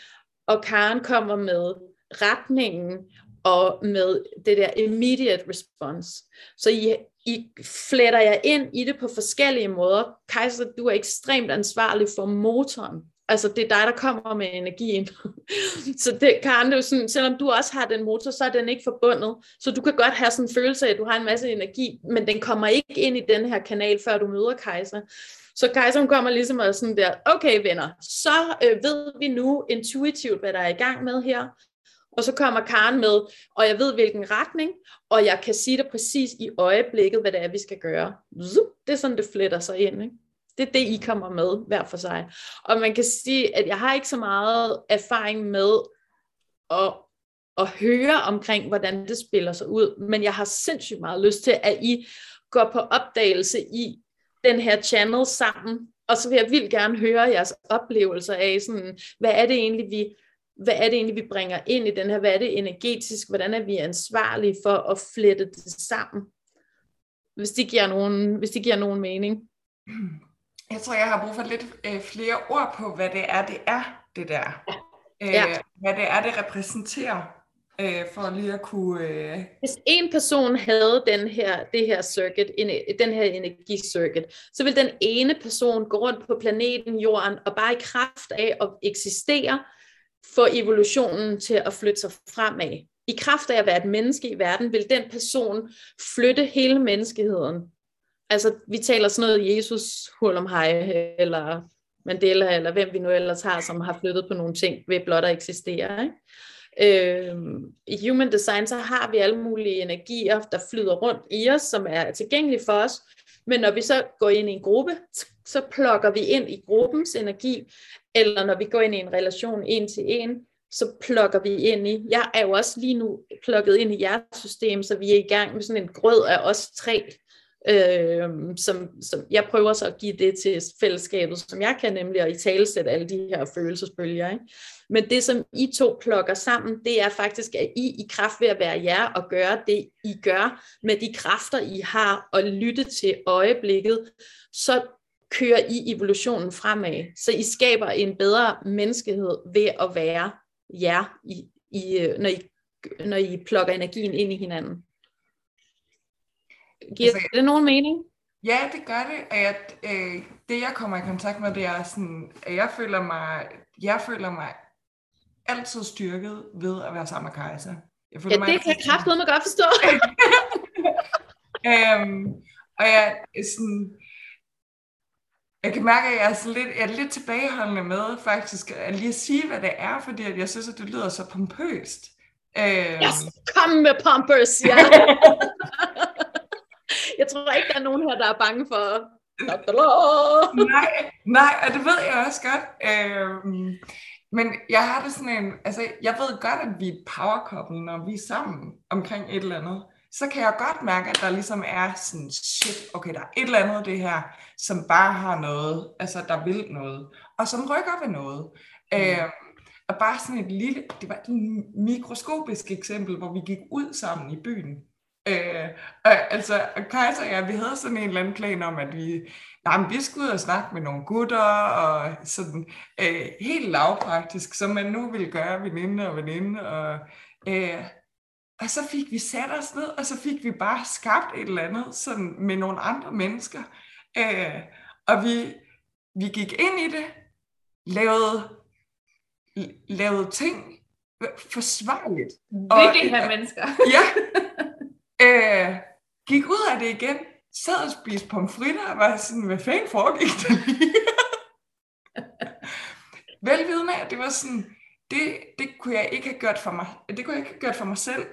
og Karen kommer med retningen, og med det der immediate response, så I, I fletter jer ind i det på forskellige måder. Kajsa, du er ekstremt ansvarlig for motoren, altså det er dig, der kommer med energien, så det, Karen, det er jo sådan, selvom du også har den motor, så er den ikke forbundet, så du kan godt have sådan en følelse af, at du har en masse energi, men den kommer ikke ind i den her kanal, før du møder Kajsa. Så Kajsa, hun kommer ligesom og sådan der, okay venner, så øh, ved vi nu intuitivt, hvad der er i gang med her, og så kommer Karen med, og jeg ved, hvilken retning, og jeg kan sige dig præcis i øjeblikket, hvad det er, vi skal gøre. Det er sådan, det fletter sig ind, ikke? Det er det, I kommer med, hver for sig. Og man kan sige, at jeg har ikke så meget erfaring med at, at høre omkring, hvordan det spiller sig ud, men jeg har sindssygt meget lyst til, at I går på opdagelse i den her channel sammen, og så vil jeg vildt gerne høre jeres oplevelser af, sådan, hvad er det egentlig, vi, hvad er det egentlig, vi bringer ind i den her, hvad er det energetisk, hvordan er vi ansvarlige for at flette det sammen, hvis det giver nogen, hvis det giver nogen mening. Jeg tror, jeg har brug for lidt øh, flere ord på, hvad det er, det er, det der. Øh, ja. Hvad det er, det repræsenterer, øh, for lige at kunne... Øh... Hvis en person havde den her, det her circuit, den her energicircuit, så ville den ene person gå rundt på planeten Jorden, og bare i kraft af at eksistere, få evolutionen til at flytte sig fremad. I kraft af at være et menneske i verden, vil den person flytte hele menneskeheden. Altså, vi taler sådan noget Jesus, Hurlumhej, eller Mandela, eller hvem vi nu ellers har, som har flyttet på nogle ting ved blot at eksistere. Ikke? Øh, I Human Design, så har vi alle mulige energier, der flyder rundt i os, som er tilgængelige for os. Men når vi så går ind i en gruppe, så plukker vi ind i gruppens energi, eller når vi går ind i en relation en til en, så plukker vi ind i, jeg er jo også lige nu plukket ind i jeres system, så vi er i gang med sådan en grød af os tre, øh, som, som jeg prøver så at give det til fællesskabet, som jeg kan, nemlig at italesætte alle de her følelsesbølger, ikke? Men det, som I to plukker sammen, det er faktisk, at I i kraft ved at være jer og gøre det, I gør, med de kræfter, I har, og lytte til øjeblikket, så kører I evolutionen fremad, så I skaber en bedre menneskehed ved at være jer, I, I, når, I, når I plukker energien ind i hinanden. Giver altså, det nogen mening? Ja, det gør det. Og jeg, øh, det jeg kommer i kontakt med, det er sådan, at jeg føler mig, jeg føler mig altid styrket ved at være sammen med Kajsa. Jeg føler ja, mig det kan jeg kraftedeme godt forstå. øhm, og jeg sådan... Jeg kan mærke, at jeg er, sådan lidt, jeg er lidt tilbageholdende med faktisk at lige sige, hvad det er, fordi jeg synes, at det lyder så pompøst. Øhm... Jeg skal komme med pompers, ja. Jeg tror ikke, der er nogen her, der er bange for... nej, nej, og det ved jeg også godt. Øhm... Men jeg har det sådan en... Altså, jeg ved godt, at vi er et powercouple, når vi er sammen omkring et eller andet. Så kan jeg godt mærke, at der ligesom er sådan, shit, okay, der er et eller andet det her, som bare har noget, altså der vil noget, og som rykker ved noget. Mm. Øh, og bare sådan et lille, det var et mikroskopisk eksempel, hvor vi gik ud sammen i byen. Øh, og, altså, Kajsa og jeg, vi havde sådan en eller anden plan om, at vi, jamen, vi skulle ud og snakke med nogle gutter, og sådan øh, helt lavpraktisk, som man nu ville gøre, veninde og veninde, og... Øh, Og så fik vi sat os ned, og så fik vi bare skabt et eller andet sådan med nogle andre mennesker. Øh, og vi, vi gik ind i det, lavede, lavede ting forsvarligt. Vigtige her mennesker. Ja. Øh, gik ud af det igen, sad og spiste pomfritter og var sådan, hvad fanden foregik der lige? Velvidende, at det var sådan, det, det kunne jeg ikke have gjort for mig. Det kunne jeg ikke have gjort for mig selv.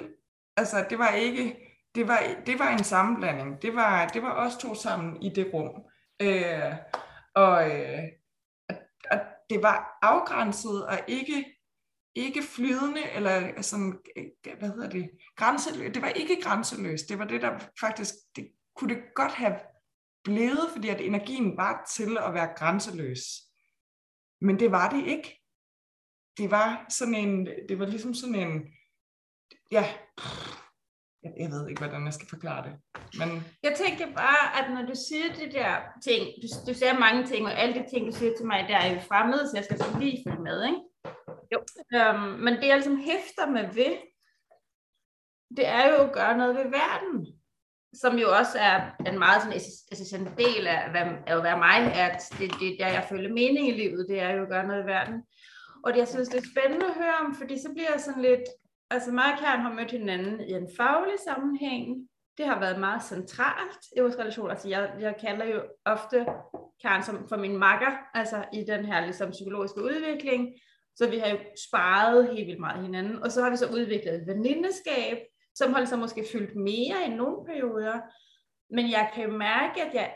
Altså, det var ikke, det var, det var en sammenblanding. Det var, det var os to sammen i det rum. Øh, og, øh, og det var afgrænset og ikke, ikke flydende, eller sådan, hvad hedder det, grænseløst. Det var ikke grænseløst. Det var det, der faktisk, det kunne det godt have blevet, fordi at energien var til at være grænseløs. Men det var det ikke. Det var sådan en, det var ligesom sådan en, ja, jeg ved ikke, hvordan jeg skal forklare det. Men... Jeg tænker bare, at når du siger de der ting, du, du siger mange ting, og alle de ting, du siger til mig, der er jo fremmede, så jeg skal så lige følge med, ikke? Jo. Øhm, men det, jeg ligesom hæfter mig ved, det er jo at gøre noget ved verden, som jo også er en meget sådan essentiel del af, hvad, af, hvad mig er, at det, det der, jeg føler mening i livet, det er jo at gøre noget ved verden. Og det, jeg synes, det er spændende at høre om, fordi så bliver jeg sådan lidt... Altså mig og Karen har mødt hinanden i en faglig sammenhæng. Det har været meget centralt i vores relation. Altså jeg, jeg kalder jo ofte Karen som, for min makker, altså i den her ligesom, psykologiske udvikling. Så vi har jo sparet helt vildt meget hinanden. Og så har vi så udviklet et venindeskab, som har ligesom måske fyldt mere i nogle perioder. Men jeg kan jo mærke, at jeg...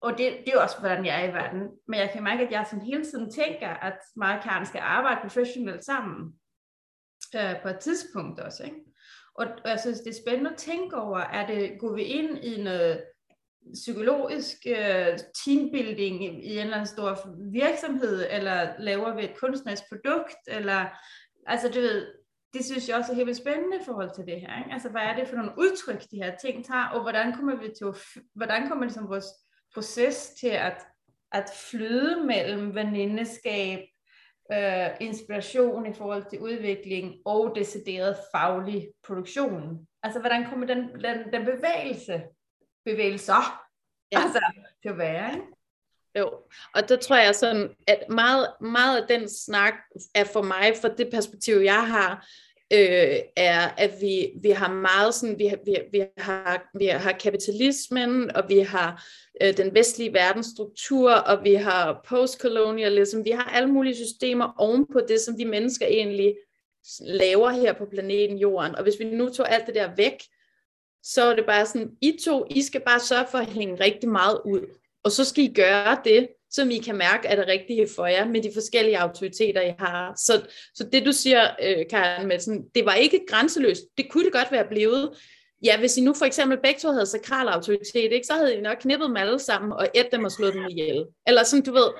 Og det, det er jo også, hvordan jeg er i verden. Men jeg kan mærke, at jeg sådan hele tiden tænker, at mig og Karen skal arbejde professionelt sammen. Øh, på et tidspunkt også. Ikke? Og, og jeg synes, det er spændende at tænke over, er det, går vi ind i noget psykologisk øh, teambuilding i, i en eller anden stor virksomhed, eller laver vi et kunstnerisk produkt, eller Altså du ved, det synes jeg også er helt spændende i forhold til det her, ikke? Altså hvad er det for nogle udtryk, de her ting tager, og hvordan kommer vi til, hvordan kommer ligesom vores proces til at, at flyde mellem venindeskab, øh, inspiration i forhold til udvikling og decideret faglig produktion. Altså hvordan kommer den, den, den bevægelse, bevægelser, ja. altså til at være, ikke? Jo, og der tror jeg sådan, at meget, meget af den snak er for mig, fra det perspektiv jeg har, øh, er, at vi, vi har meget sådan, vi har, vi har, vi har kapitalismen, og vi har øh, den vestlige verdensstruktur, og vi har postkolonialism, vi har alle mulige systemer ovenpå det, som vi mennesker egentlig laver her på planeten Jorden. Og hvis vi nu tog alt det der væk, så er det bare sådan, I to, I skal bare sørge for at hænge rigtig meget ud. Og så skal I gøre det, som I kan mærke er det rigtige for jer, med de forskellige autoriteter, I har. Så, så det du siger, øh, Karen, med sådan, det var ikke grænseløst. Det kunne det godt være blevet. Ja, hvis I nu for eksempel begge to havde sekral autoritet, ikke, så havde I nok knippet dem alle sammen og ædt dem og slået dem ihjel. Eller sådan, du ved.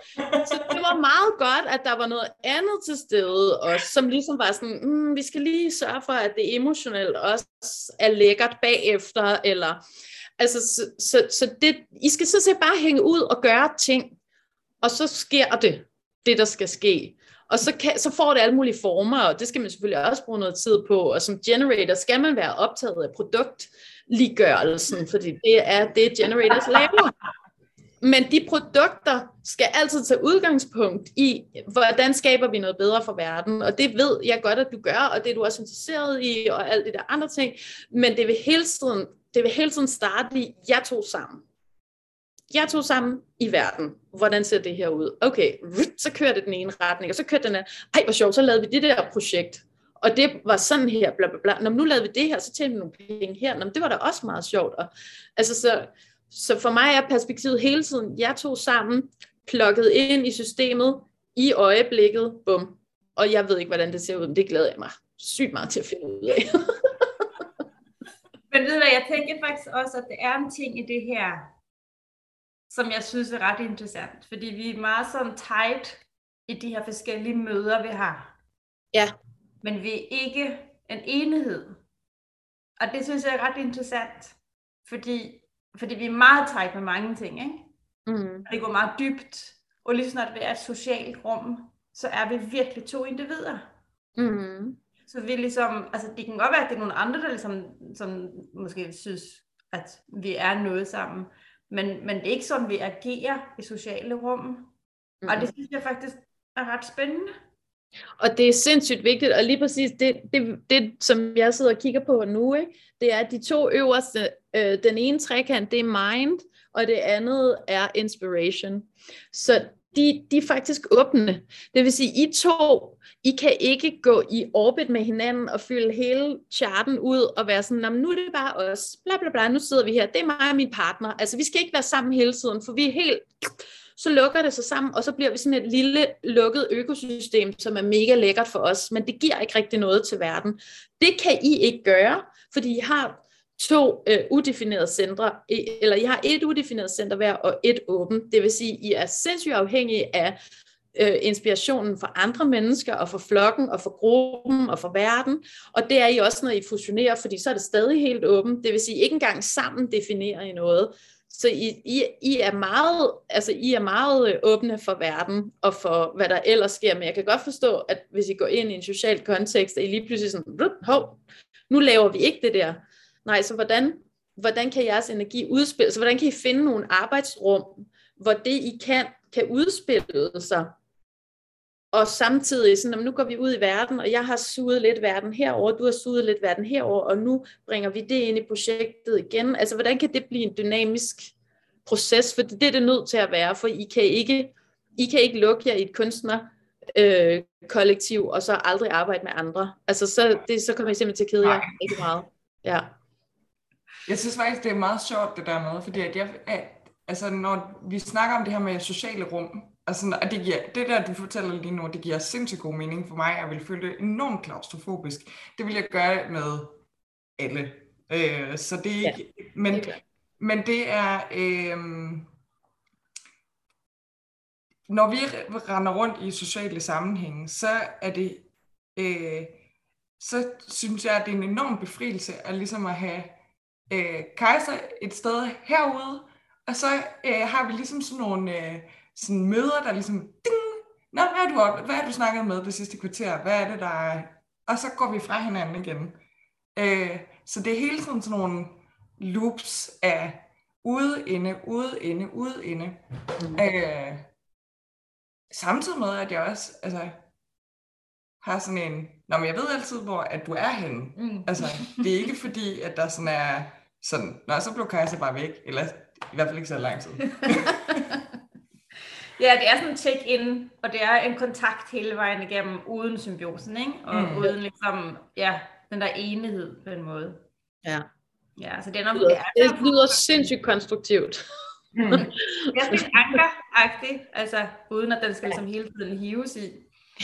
Så det var meget godt, at der var noget andet til stede også, som ligesom var sådan, mm, vi skal lige sørge for, at det emotionelt også er lækkert bagefter, eller... Altså, så, så, så det, I skal så bare hænge ud og gøre ting, og så sker det, det der skal ske. Og så, kan, så får det alle mulige former, og det skal man selvfølgelig også bruge noget tid på, og som generator skal man være optaget af produktliggørelsen, fordi det er det, generators laver. Men de produkter skal altid tage udgangspunkt i, hvordan skaber vi noget bedre for verden, og det ved jeg godt, at du gør, og det er du også interesseret i, og alt det der andre ting, men det vil hele tiden... Det vil hele tiden starte i, jeg tog sammen. Jeg tog sammen i verden. Hvordan ser det her ud? Okay, så kører det den ene retning, og så kører den anden. Ej, hvor sjovt, så lavede vi det der projekt. Og det var sådan her, bla bla bla. Nå, nu lavede vi det her, så tjente vi nogle penge her. Nå, det var da også meget sjovt. Og, altså, så, så for mig er perspektivet hele tiden, jeg tog sammen, plukket ind i systemet, i øjeblikket, bum. Og jeg ved ikke, hvordan det ser ud, men det glæder jeg mig sygt meget til at finde ud af. Men ved du hvad, jeg tænker faktisk også, at det er en ting i det her, som jeg synes er ret interessant, fordi vi er meget sådan tight i de her forskellige møder, vi har. Ja. Men vi er ikke en enhed. Og det synes jeg er ret interessant, fordi, fordi vi er meget tight med mange ting, ikke? Mm. Og det går meget dybt, og lige snart vi er et socialt rum, så er vi virkelig to individer. Mhm. Så vi ligesom, altså det kan godt være, at det er nogle andre, der ligesom, som måske synes, at vi er noget sammen. Men, men det er ikke sådan, vi agerer i sociale rum. Mm-hmm. Og det synes jeg faktisk er ret spændende. Og det er sindssygt vigtigt, og lige præcis det, det, det som jeg sidder og kigger på nu, ikke? Det er de to øverste, øh, den ene trekant, det er mind, og det andet er inspiration. Så de, de er faktisk åbne. Det vil sige, I to... I kan ikke gå i orbit med hinanden og fylde hele charten ud og være sådan, nu er det bare os, bla bla bla, nu sidder vi her, det er mig og min partner. Altså vi skal ikke være sammen hele tiden, for vi er helt, så lukker det sig sammen, og så bliver vi sådan et lille lukket økosystem, som er mega lækkert for os, men det giver ikke rigtig noget til verden. Det kan I ikke gøre, fordi I har to øh, udefinerede centre, eller I har et udefineret center hver og et åbent. Det vil sige, I er sindssygt afhængige af inspirationen fra andre mennesker, og fra flokken, og fra gruppen, og fra verden, og det er I også, når I fusionerer, fordi så er det stadig helt åbent, det vil sige, ikke engang sammen definerer I noget, så I, I, I, er meget, altså, I er meget åbne for verden, og for hvad der ellers sker, men jeg kan godt forstå, at hvis I går ind i en social kontekst, og I lige pludselig sådan, hov, nu laver vi ikke det der, nej, så hvordan, hvordan kan jeres energi udspille, så hvordan kan I finde nogle arbejdsrum, hvor det I kan, kan udspille sig, og samtidig sådan, nu går vi ud i verden, og jeg har suget lidt verden herover, du har suget lidt verden herover, og nu bringer vi det ind i projektet igen. Altså, hvordan kan det blive en dynamisk proces? For det er det nødt til at være, for I kan ikke, I kan ikke lukke jer i et kunstnerkollektiv, øh, og så aldrig arbejde med andre. Altså, så, det, så kommer I simpelthen til at kede jer ikke meget. Ja. Jeg synes faktisk, det er meget sjovt, det der med, fordi at jeg, at, altså, når vi snakker om det her med sociale rum, altså, og det, giver, det der, du fortæller lige nu, det giver sindssygt god mening for mig. Jeg vil føle det enormt klaustrofobisk. Det vil jeg gøre med alle. Øh, så det er ikke... Ja. Men, okay. men det er... Øh, når vi render rundt i sociale sammenhænge, så er det øh, så synes jeg, at det er en enorm befrielse at ligesom at have øh, Kajsa et sted herude, og så øh, har vi ligesom sådan nogle øh, sådan møder, der ligesom, ding, nå, hvad har du op, hvad har du snakket med det sidste kvarter, hvad er det, der er, og så går vi fra hinanden igen. Øh, så det er hele tiden sådan nogle loops af ude, inde, ude, inde, ude, inde. Mm. Øh, samtidig med, at jeg også altså, har sådan en, nå, men jeg ved altid, hvor at du er henne. Mm. Altså, det er ikke fordi, at der sådan er sådan, nå, så blev Kajsa bare væk, eller i hvert fald ikke så lang tid. Ja, det er sådan en check-in, og det er en kontakt hele vejen igennem, uden symbiosen, ikke? Og mm. uden ligesom, ja, den der enighed på en måde. Ja. Ja, så det er nok, det er. Det lyder sindssygt konstruktivt. Mm. Det er sådan ankeragtigt, altså uden at den skal ligesom hele tiden hives i.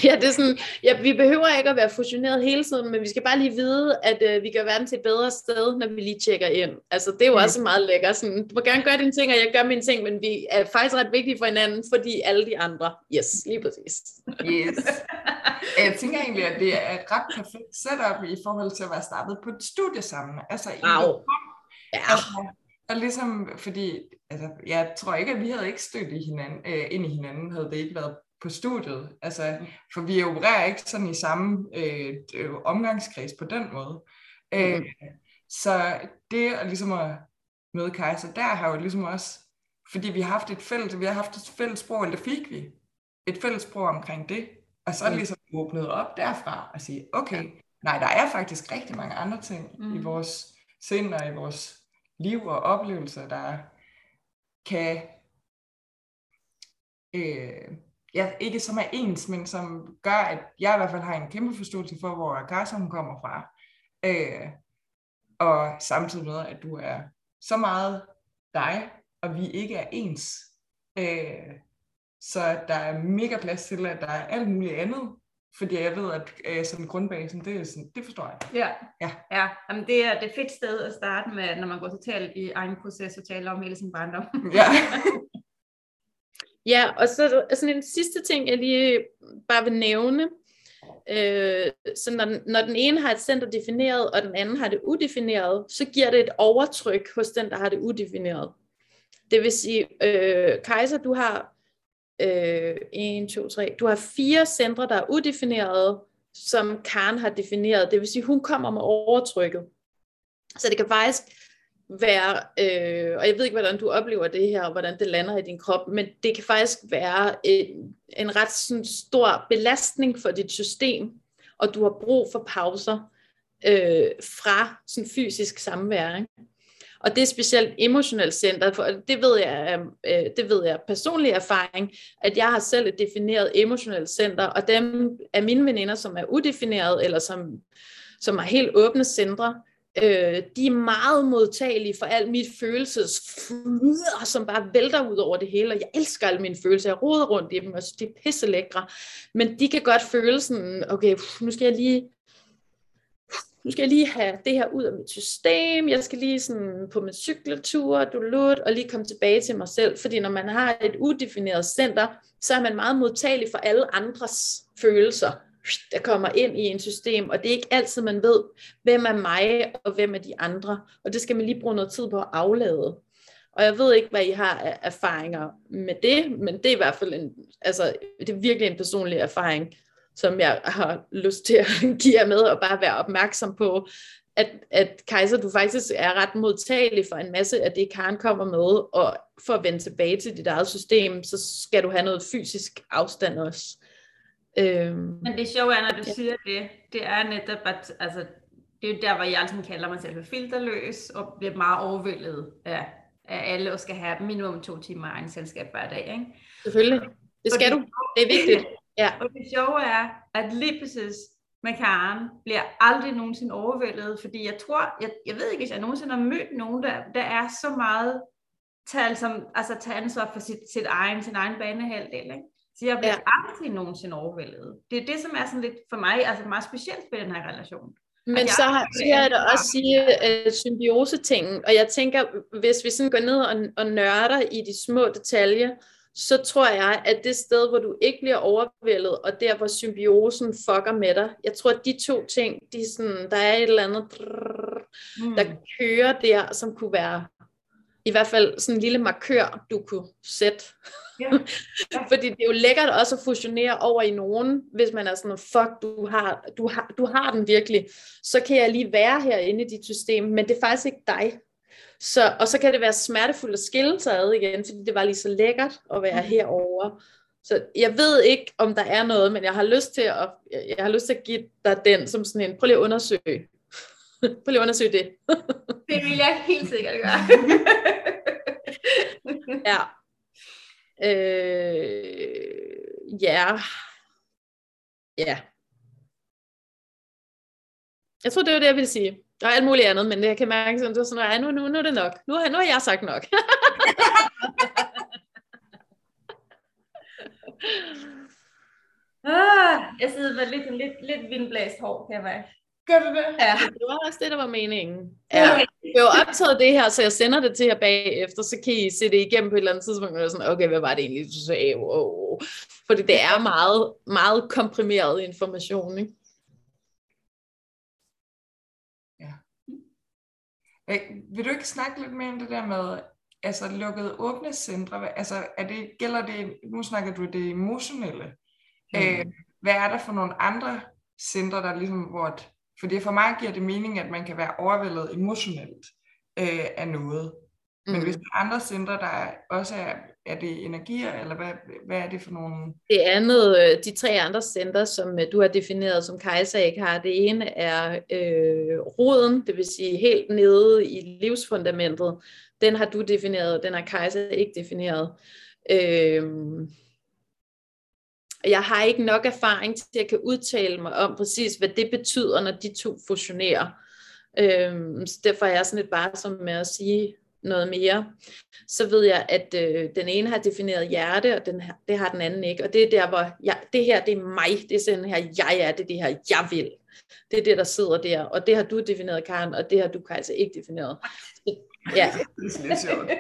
Ja, det er sådan, ja, vi behøver ikke at være fusioneret hele tiden, men vi skal bare lige vide, at øh, vi gør verden til et bedre sted, når vi lige tjekker ind. Altså, det er jo mm. også meget lækkert. Sådan, du må gerne gøre dine ting, og jeg gør mine ting, men vi er faktisk ret vigtige for hinanden, fordi alle de andre, yes, lige præcis. Yes. Jeg tænker egentlig, at det er et ret perfekt setup i forhold til at være startet på et studie sammen. Altså, wow. Ja. Altså, og ligesom, fordi, altså, jeg tror ikke, at vi havde ikke stødt i hinanden, øh, ind i hinanden, havde det ikke været på studiet, altså, for vi opererer ikke sådan i samme øh, omgangskreds på den måde. Mm. Æ, så det at ligesom at møde Kajsa, der har jo ligesom også, fordi vi har haft et fælles, vi har haft et fælles sprog, eller fik vi et fælles sprog omkring det, og så mm. ligesom åbnet op derfra og sige, okay, nej, der er faktisk rigtig mange andre ting mm. i vores sind og i vores liv og oplevelser, der kan øh, ja, ikke som er ens, men som gør, at jeg i hvert fald har en kæmpe forståelse for, hvor Kajsa kommer fra. Øh, og samtidig med, at du er så meget dig, og vi ikke er ens. Øh, så der er mega plads til, at der er alt muligt andet. Fordi jeg ved, at øh, sådan grundbasen, det, er sådan, det forstår jeg. Ja, ja. ja. Jamen, det er det fedt sted at starte med, når man går totalt i egen proces og taler om hele sin barndom. Ja. Ja, og så sådan en sidste ting, jeg lige bare vil nævne. Øh, så når, når den ene har et center defineret, og den anden har det udefineret, så giver det et overtryk hos den, der har det udefineret. Det vil sige, øh, Kajsa, du har øh, en, to, tre, du har fire centre, der er udefinerede, som Karen har defineret. Det vil sige, hun kommer med overtrykket. Så det kan faktisk være, øh, og jeg ved ikke, hvordan du oplever det her, og hvordan det lander i din krop, men det kan faktisk være en, en ret sådan, stor belastning for dit system, og du har brug for pauser øh, fra sådan, fysisk samvær. Ikke? Og det er specielt emotionelt center, for det ved jeg, øh, det ved jeg personlig erfaring, at jeg har selv et defineret emotionelt center, og dem er mine veninder, som er udefineret, eller som, som er helt åbne centre, Øh, de er meget modtagelige for alt mit følelsesflyder, som bare vælter ud over det hele, og jeg elsker alle mine følelser, jeg roder rundt i dem, og de er pisse lækre, men de kan godt føle sådan, okay, nu skal jeg lige nu skal jeg lige have det her ud af mit system, jeg skal lige sådan på min cykeltur, du lut, og lige komme tilbage til mig selv, fordi når man har et udefineret center, så er man meget modtagelig for alle andres følelser, der kommer ind i en system, og det er ikke altid, man ved, hvem er mig, og hvem er de andre, og det skal man lige bruge noget tid på at aflade, og jeg ved ikke, hvad I har af erfaringer med det, men det er i hvert fald en, altså, det er virkelig en personlig erfaring, som jeg har lyst til at give jer med, og bare være opmærksom på, at, at Kajsa, du faktisk er ret modtagelig for en masse af det, Karen kommer med, og for at vende tilbage til dit eget system, så skal du have noget fysisk afstand også. Men det sjove er, når du ja. siger det, det er netop, at altså, det er jo der, hvor jeg altid kalder mig selv for filterløs, og bliver meget overvældet af, af alle, og skal have minimum to timer egen selskab hver dag. Ikke? Selvfølgelig, det skal og du, det, det er vigtigt. Ja. Og det sjove er, at lige præcis med Karen bliver aldrig nogensinde overvældet, fordi jeg tror, jeg, jeg ved ikke, hvis jeg nogensinde har mødt nogen, der, der er så meget tal som, altså tage ansvar for sit, sit egen, sin egen banehalvdel, ikke? Så jeg bliver ja. aldrig nogensinde overvældet. Det er det, som er sådan lidt for mig, altså meget specielt ved den her relation. Men så har jeg da også sige uh, symbiose-tingen, og jeg tænker, hvis vi sådan går ned og, og nørder i de små detaljer, så tror jeg, at det sted, hvor du ikke bliver overvældet, og der, hvor symbiosen fucker med dig, jeg tror, at de to ting, de sådan, der er et eller andet, der kører der, som kunne være i hvert fald sådan en lille markør, du kunne sætte. Ja. Ja. Fordi det er jo lækkert også at fusionere over i nogen, hvis man er sådan, fuck, du har, du, har, du har den virkelig, så kan jeg lige være herinde i dit system, men det er faktisk ikke dig. Så, og så kan det være smertefuldt at skille sig ad igen, fordi det var lige så lækkert at være herovre. Så jeg ved ikke, om der er noget, men jeg har lyst til at, jeg har lyst til at give dig den som sådan en, prøv lige at undersøge. Prøv lige at undersøge det. Det vil jeg helt sikkert gøre. Ja. Øh, ja. Ja. Jeg tror, det var det, jeg ville sige. Der er alt muligt andet, men jeg kan mærke, sådan, at du er sådan, nu, nu, nu er det nok. Nu har, nu har jeg sagt nok. ah, jeg sidder med lidt, lidt, lidt vindblæst hår, kan jeg mærke. Gør du det? Ja, det var også det, der var meningen. Ja. Jeg har jo optaget det her, så jeg sender det til jer bagefter, så kan I se det igennem på et eller andet tidspunkt, og jeg er sådan, okay, hvad var det egentlig, du sagde? Wow. Fordi det er meget, meget komprimeret information, ikke? Vil du ikke snakke lidt mere om det der med altså lukkede åbne centre? Altså er det, gælder det, nu snakker du det emotionelle. Mm. Øh, hvad er der for nogle andre centre, der ligesom, hvor, fordi for mig giver det mening, at man kan være overvældet emotionelt øh, af noget. Mm. Men hvis der er andre centre, der også er, er det energier, eller hvad, hvad er det for nogle? Det andet, de tre andre centre, som du har defineret som Kajsa ikke har, det ene er øh, roden, det vil sige helt nede i livsfundamentet. Den har du defineret, og den har Kajsa ikke defineret. Øh, jeg har ikke nok erfaring til, at jeg kan udtale mig om præcis, hvad det betyder, når de to fusionerer. Øh, så derfor er jeg sådan lidt varsom med at sige noget mere, så ved jeg, at øh, den ene har defineret hjerte, og den, det har den anden ikke, og det er der, hvor jeg, det her, det er mig, det er sådan her, jeg er, det er det her, jeg vil, det er det, der sidder der, og det har du defineret, Karen, og det har du, Kajsa, ikke defineret. Ja. Det er sjovt.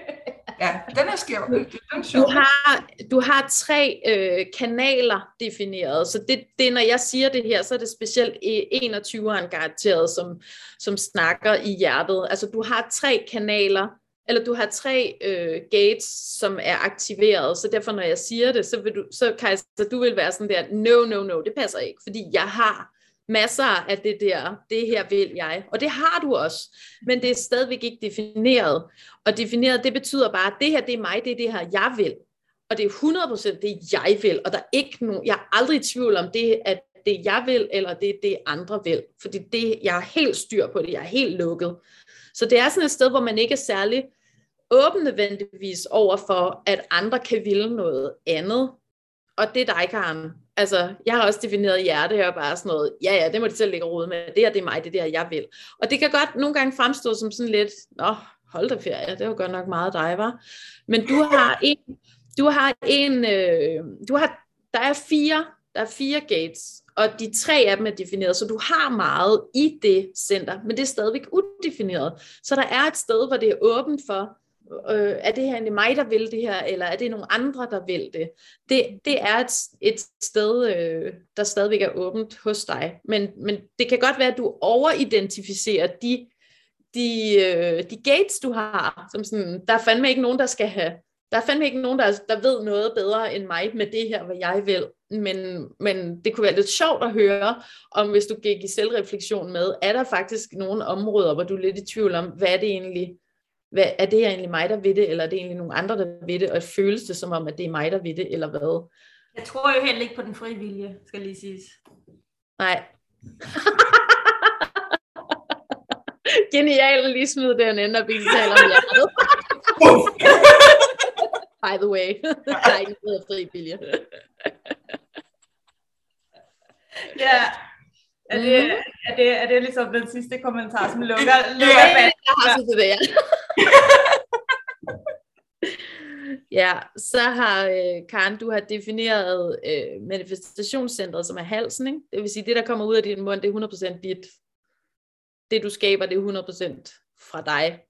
Ja, den er skæv. Den er sjov. Du har, du har tre øh, kanaler defineret, så det, det, når jeg siger det her, så er det specielt enogtyveren garanteret, som, som snakker i hjertet. Altså, du har tre kanaler, eller du har tre øh, gates, som er aktiveret, så derfor når jeg siger det, så vil du, så, Kajsa, så du vil være sådan der, no, no, no, det passer ikke, fordi jeg har masser af det der, det her vil jeg, og det har du også, men det er stadigvæk ikke defineret, og defineret, det betyder bare, at det her, det er mig, det er det her, jeg vil, og det er hundrede procent det, jeg vil, og der er ikke nogen, jeg er aldrig i tvivl om det, at det jeg vil, eller det det andre vil, fordi det, jeg er helt styr på det, jeg er helt lukket. Så det er sådan et sted, hvor man ikke er særlig åben nødvendigvis over for, at andre kan ville noget andet. Og det er dig, Karen. Altså, jeg har også defineret hjerte og bare sådan noget, ja, ja, det må de selv ligge og rode med. Det her, det er mig, det er der, jeg vil. Og det kan godt nogle gange fremstå som sådan lidt, nå, hold da ferie, det var godt nok meget dig, var. Men du har en, du har en, øh, du har, der er fire, der er fire gates, og de tre af dem er defineret, så du har meget i det center, men det er stadigvæk udefineret. Så der er et sted, hvor det er åbent for, øh, er det her egentlig mig, der vil det her, eller er det nogle andre, der vil det? Det, det er et, et sted, øh, der stadigvæk er åbent hos dig, men, men det kan godt være, at du overidentificerer de, de, øh, de gates, du har, som sådan, der er fandme ikke nogen, der skal have. Der er fandme ikke nogen, der, der ved noget bedre end mig med det her, hvad jeg vil. Men, men det kunne være lidt sjovt at høre, om hvis du gik i selvreflektion med, er der faktisk nogle områder, hvor du er lidt i tvivl om, hvad er det egentlig, hvad, er det egentlig mig, der ved det, eller er det egentlig nogle andre, der ved det, og føles det som om, at det er mig, der ved det, eller hvad? Jeg tror jo heller ikke på den frie vilje, skal lige siges. Nej. Genialt at lige smide den ende, og vi taler om hjertet. By the way, der er ikke noget fri vilje. Ja, er det, er, det, er det ligesom den sidste kommentar, som lukker? lukker ja, jeg har så det, ja. Ja, så har Karen, du har defineret øh, manifestationscentret, som er halsen, ikke? Det vil sige, det der kommer ud af din mund, det er hundrede procent dit. Det du skaber, det er hundrede procent fra dig.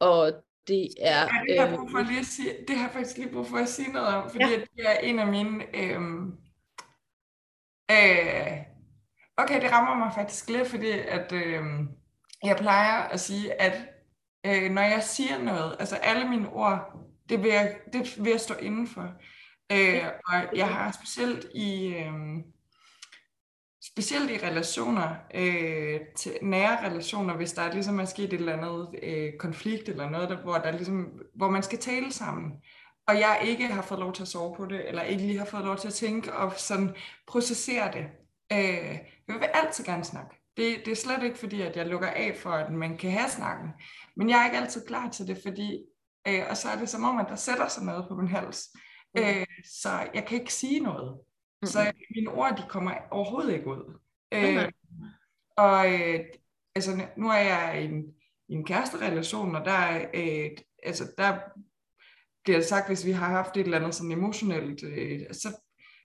Og Det er... Ja, det har jeg brug for at lige sige, det har jeg faktisk lige brug for at sige noget om, fordi ja. det er en af mine... Øh, øh, okay, det rammer mig faktisk lidt, fordi at, øh, jeg plejer at sige, at øh, når jeg siger noget, altså alle mine ord, det vil jeg, det vil jeg stå indenfor. Øh, og jeg har specielt i... Øh, Specielt i relationer, øh, til nære relationer, hvis der ligesom er sket et eller andet øh, konflikt eller noget, der, hvor, der ligesom, hvor man skal tale sammen, og jeg ikke har fået lov til at sove på det, eller ikke lige har fået lov til at tænke og sådan processere det. Øh, jeg vil altid gerne snakke. Det, det er slet ikke fordi, at jeg lukker af for, at man kan have snakken, men jeg er ikke altid klar til det, fordi, øh, og så er det som om, at der sætter sig noget på min hals, øh, så jeg kan ikke sige noget. Så mine ord, de kommer overhovedet ikke ud. Okay. Øh, og øh, altså, nu er jeg i en, en kæresterelation, og der, øh, altså, der bliver det sagt, hvis vi har haft et eller andet sådan emotionelt, øh, så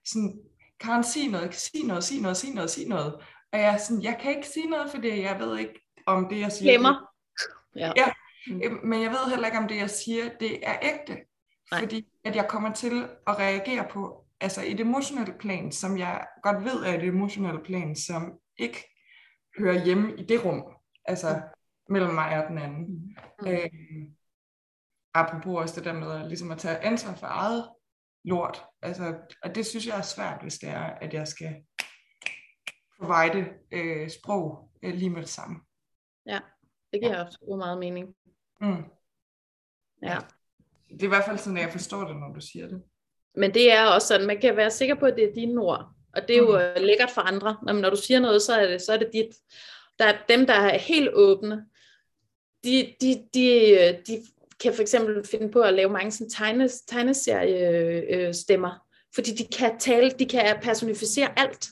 sådan, Karen, sig noget, sig noget, sig noget, sig noget, sig noget. Og jeg er sådan, jeg kan ikke sige noget, fordi jeg ved ikke, om det, jeg siger... Glemmer. Ja. ja. Men jeg ved heller ikke, om det, jeg siger, det er ægte. Nej. Fordi at jeg kommer til at reagere på... Altså et emotionelt plan, som jeg godt ved er et emotionelt plan, som ikke hører hjemme i det rum, altså mellem mig og den anden. Mm. Øh, apropos også det der med at, ligesom at tage ansvar for eget lort, altså, og det synes jeg er svært, hvis det er, at jeg skal provide øh, sprog øh, lige med det samme. Ja, det giver absolut ja. meget mening. Mm. Ja. Det er i hvert fald sådan, at jeg forstår det, når du siger det. Men det er også sådan, man kan være sikker på, at det er dine ord. Og det er jo mm. lækkert for andre. Når, når du siger noget, så er det, så er det dit. Der er dem, der er helt åbne. De, de, de, de kan for eksempel finde på at lave mange sådan tegnes, tegneseriestemmer. Fordi de kan tale, de kan personificere alt.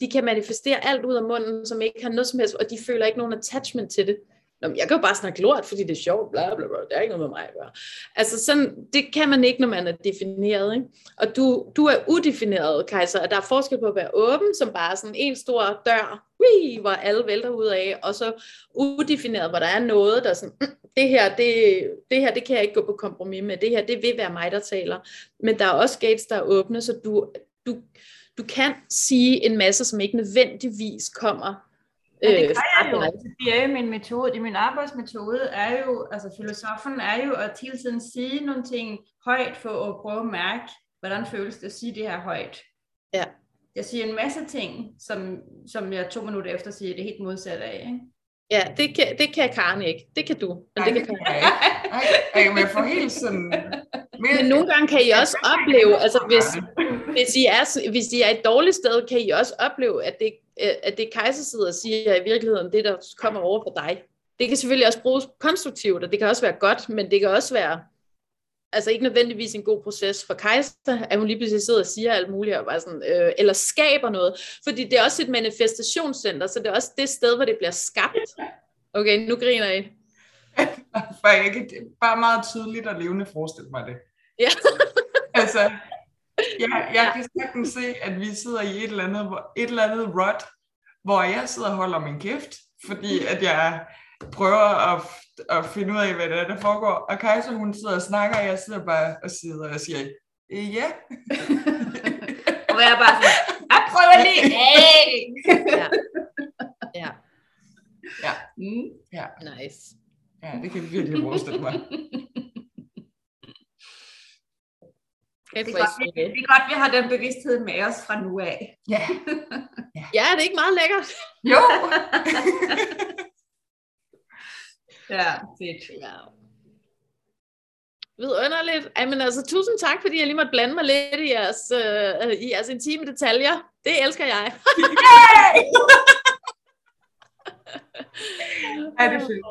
De kan manifestere alt ud af munden, som ikke har noget som helst. Og de føler ikke nogen attachment til det. Nå, jeg kan jo bare snakke lort, fordi det er sjovt, bla bla bla, der er ikke noget med mig at gøre. Altså sådan, det kan man ikke, når man er defineret, ikke? Og du, du er udefineret, Kajsa, og der er forskel på at være åben, som bare sådan en stor dør, ui, hvor alle vælter ud af, og så udefineret, hvor der er noget, der sådan, det her, det, det her, det kan jeg ikke gå på kompromis med, det her, det vil være mig, der taler. Men der er også gates, der er åbne, så du, du, du kan sige en masse, som ikke nødvendigvis kommer. Men det gør jeg jo, altså, det er jo min metode, det er min arbejdsmetode, er jo, altså filosofen er jo at hele tiden sige nogle ting højt, for at prøve at mærke, hvordan føles det at sige det her højt. Ja. Jeg siger en masse ting, som, som jeg to minutter efter siger det helt modsatte af, ikke? Ja, det kan, det kan Karen ikke, det kan du, men det kan Karen ikke. Nej, jeg kan få helt sådan... Men nogle gange kan I også opleve, altså hvis, hvis, I er, hvis I er et dårligt sted, kan I også opleve, at det, at det Kajsa sidder og siger i virkeligheden, det der kommer over for dig. Det kan selvfølgelig også bruges konstruktivt, og det kan også være godt, men det kan også være, altså ikke nødvendigvis en god proces for Kajsa, at hun lige pludselig sidder og siger alt muligt, og bare sådan, øh, eller skaber noget. Fordi det er også et manifestationscenter, så det er også det sted, hvor det bliver skabt. Okay, nu griner I. Jeg kan bare meget tydeligt og levende forestille mig det. Ja. altså, jeg, jeg kan sagtens se, at vi sidder i et eller andet, et eller andet rut, hvor jeg sidder og holder min kæft, fordi at jeg prøver at, at finde ud af, hvad det er, der foregår. Og Kajsa, hun sidder og snakker, og jeg sidder bare og sidder og siger, øh, ja. og jeg bare sådan, jeg prøver lige. Hey! ja. Ja. Ja. Mm. ja. Nice. Ja, det kan virkelig forestille mig. Det er, godt, det, det er godt, vi har den bevidsthed med os fra nu af. Ja, ja. ja det er ikke meget lækkert. Jo. ja, fedt. Ja. Vidunderligt. Ej, men altså, tusind tak, fordi jeg lige måtte blande mig lidt i jeres, øh, i jeres intime detaljer. Det elsker jeg. Yay! Ja, det er fedt.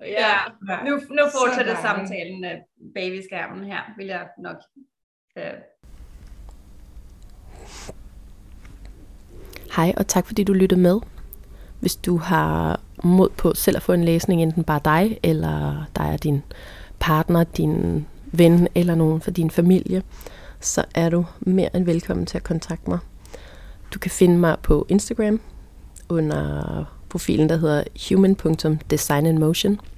Ja. Ja. Nu, nu fortsætter samtalen bag skærmen her, vil jeg nok... Yeah. Hej og tak fordi du lyttede med. Hvis du har mod på selv at få en læsning, enten bare dig eller dig og din partner, din ven eller nogen fra din familie, så er du mere end velkommen til at kontakte mig. Du kan finde mig på Instagram under profilen der hedder human punktum design in motion.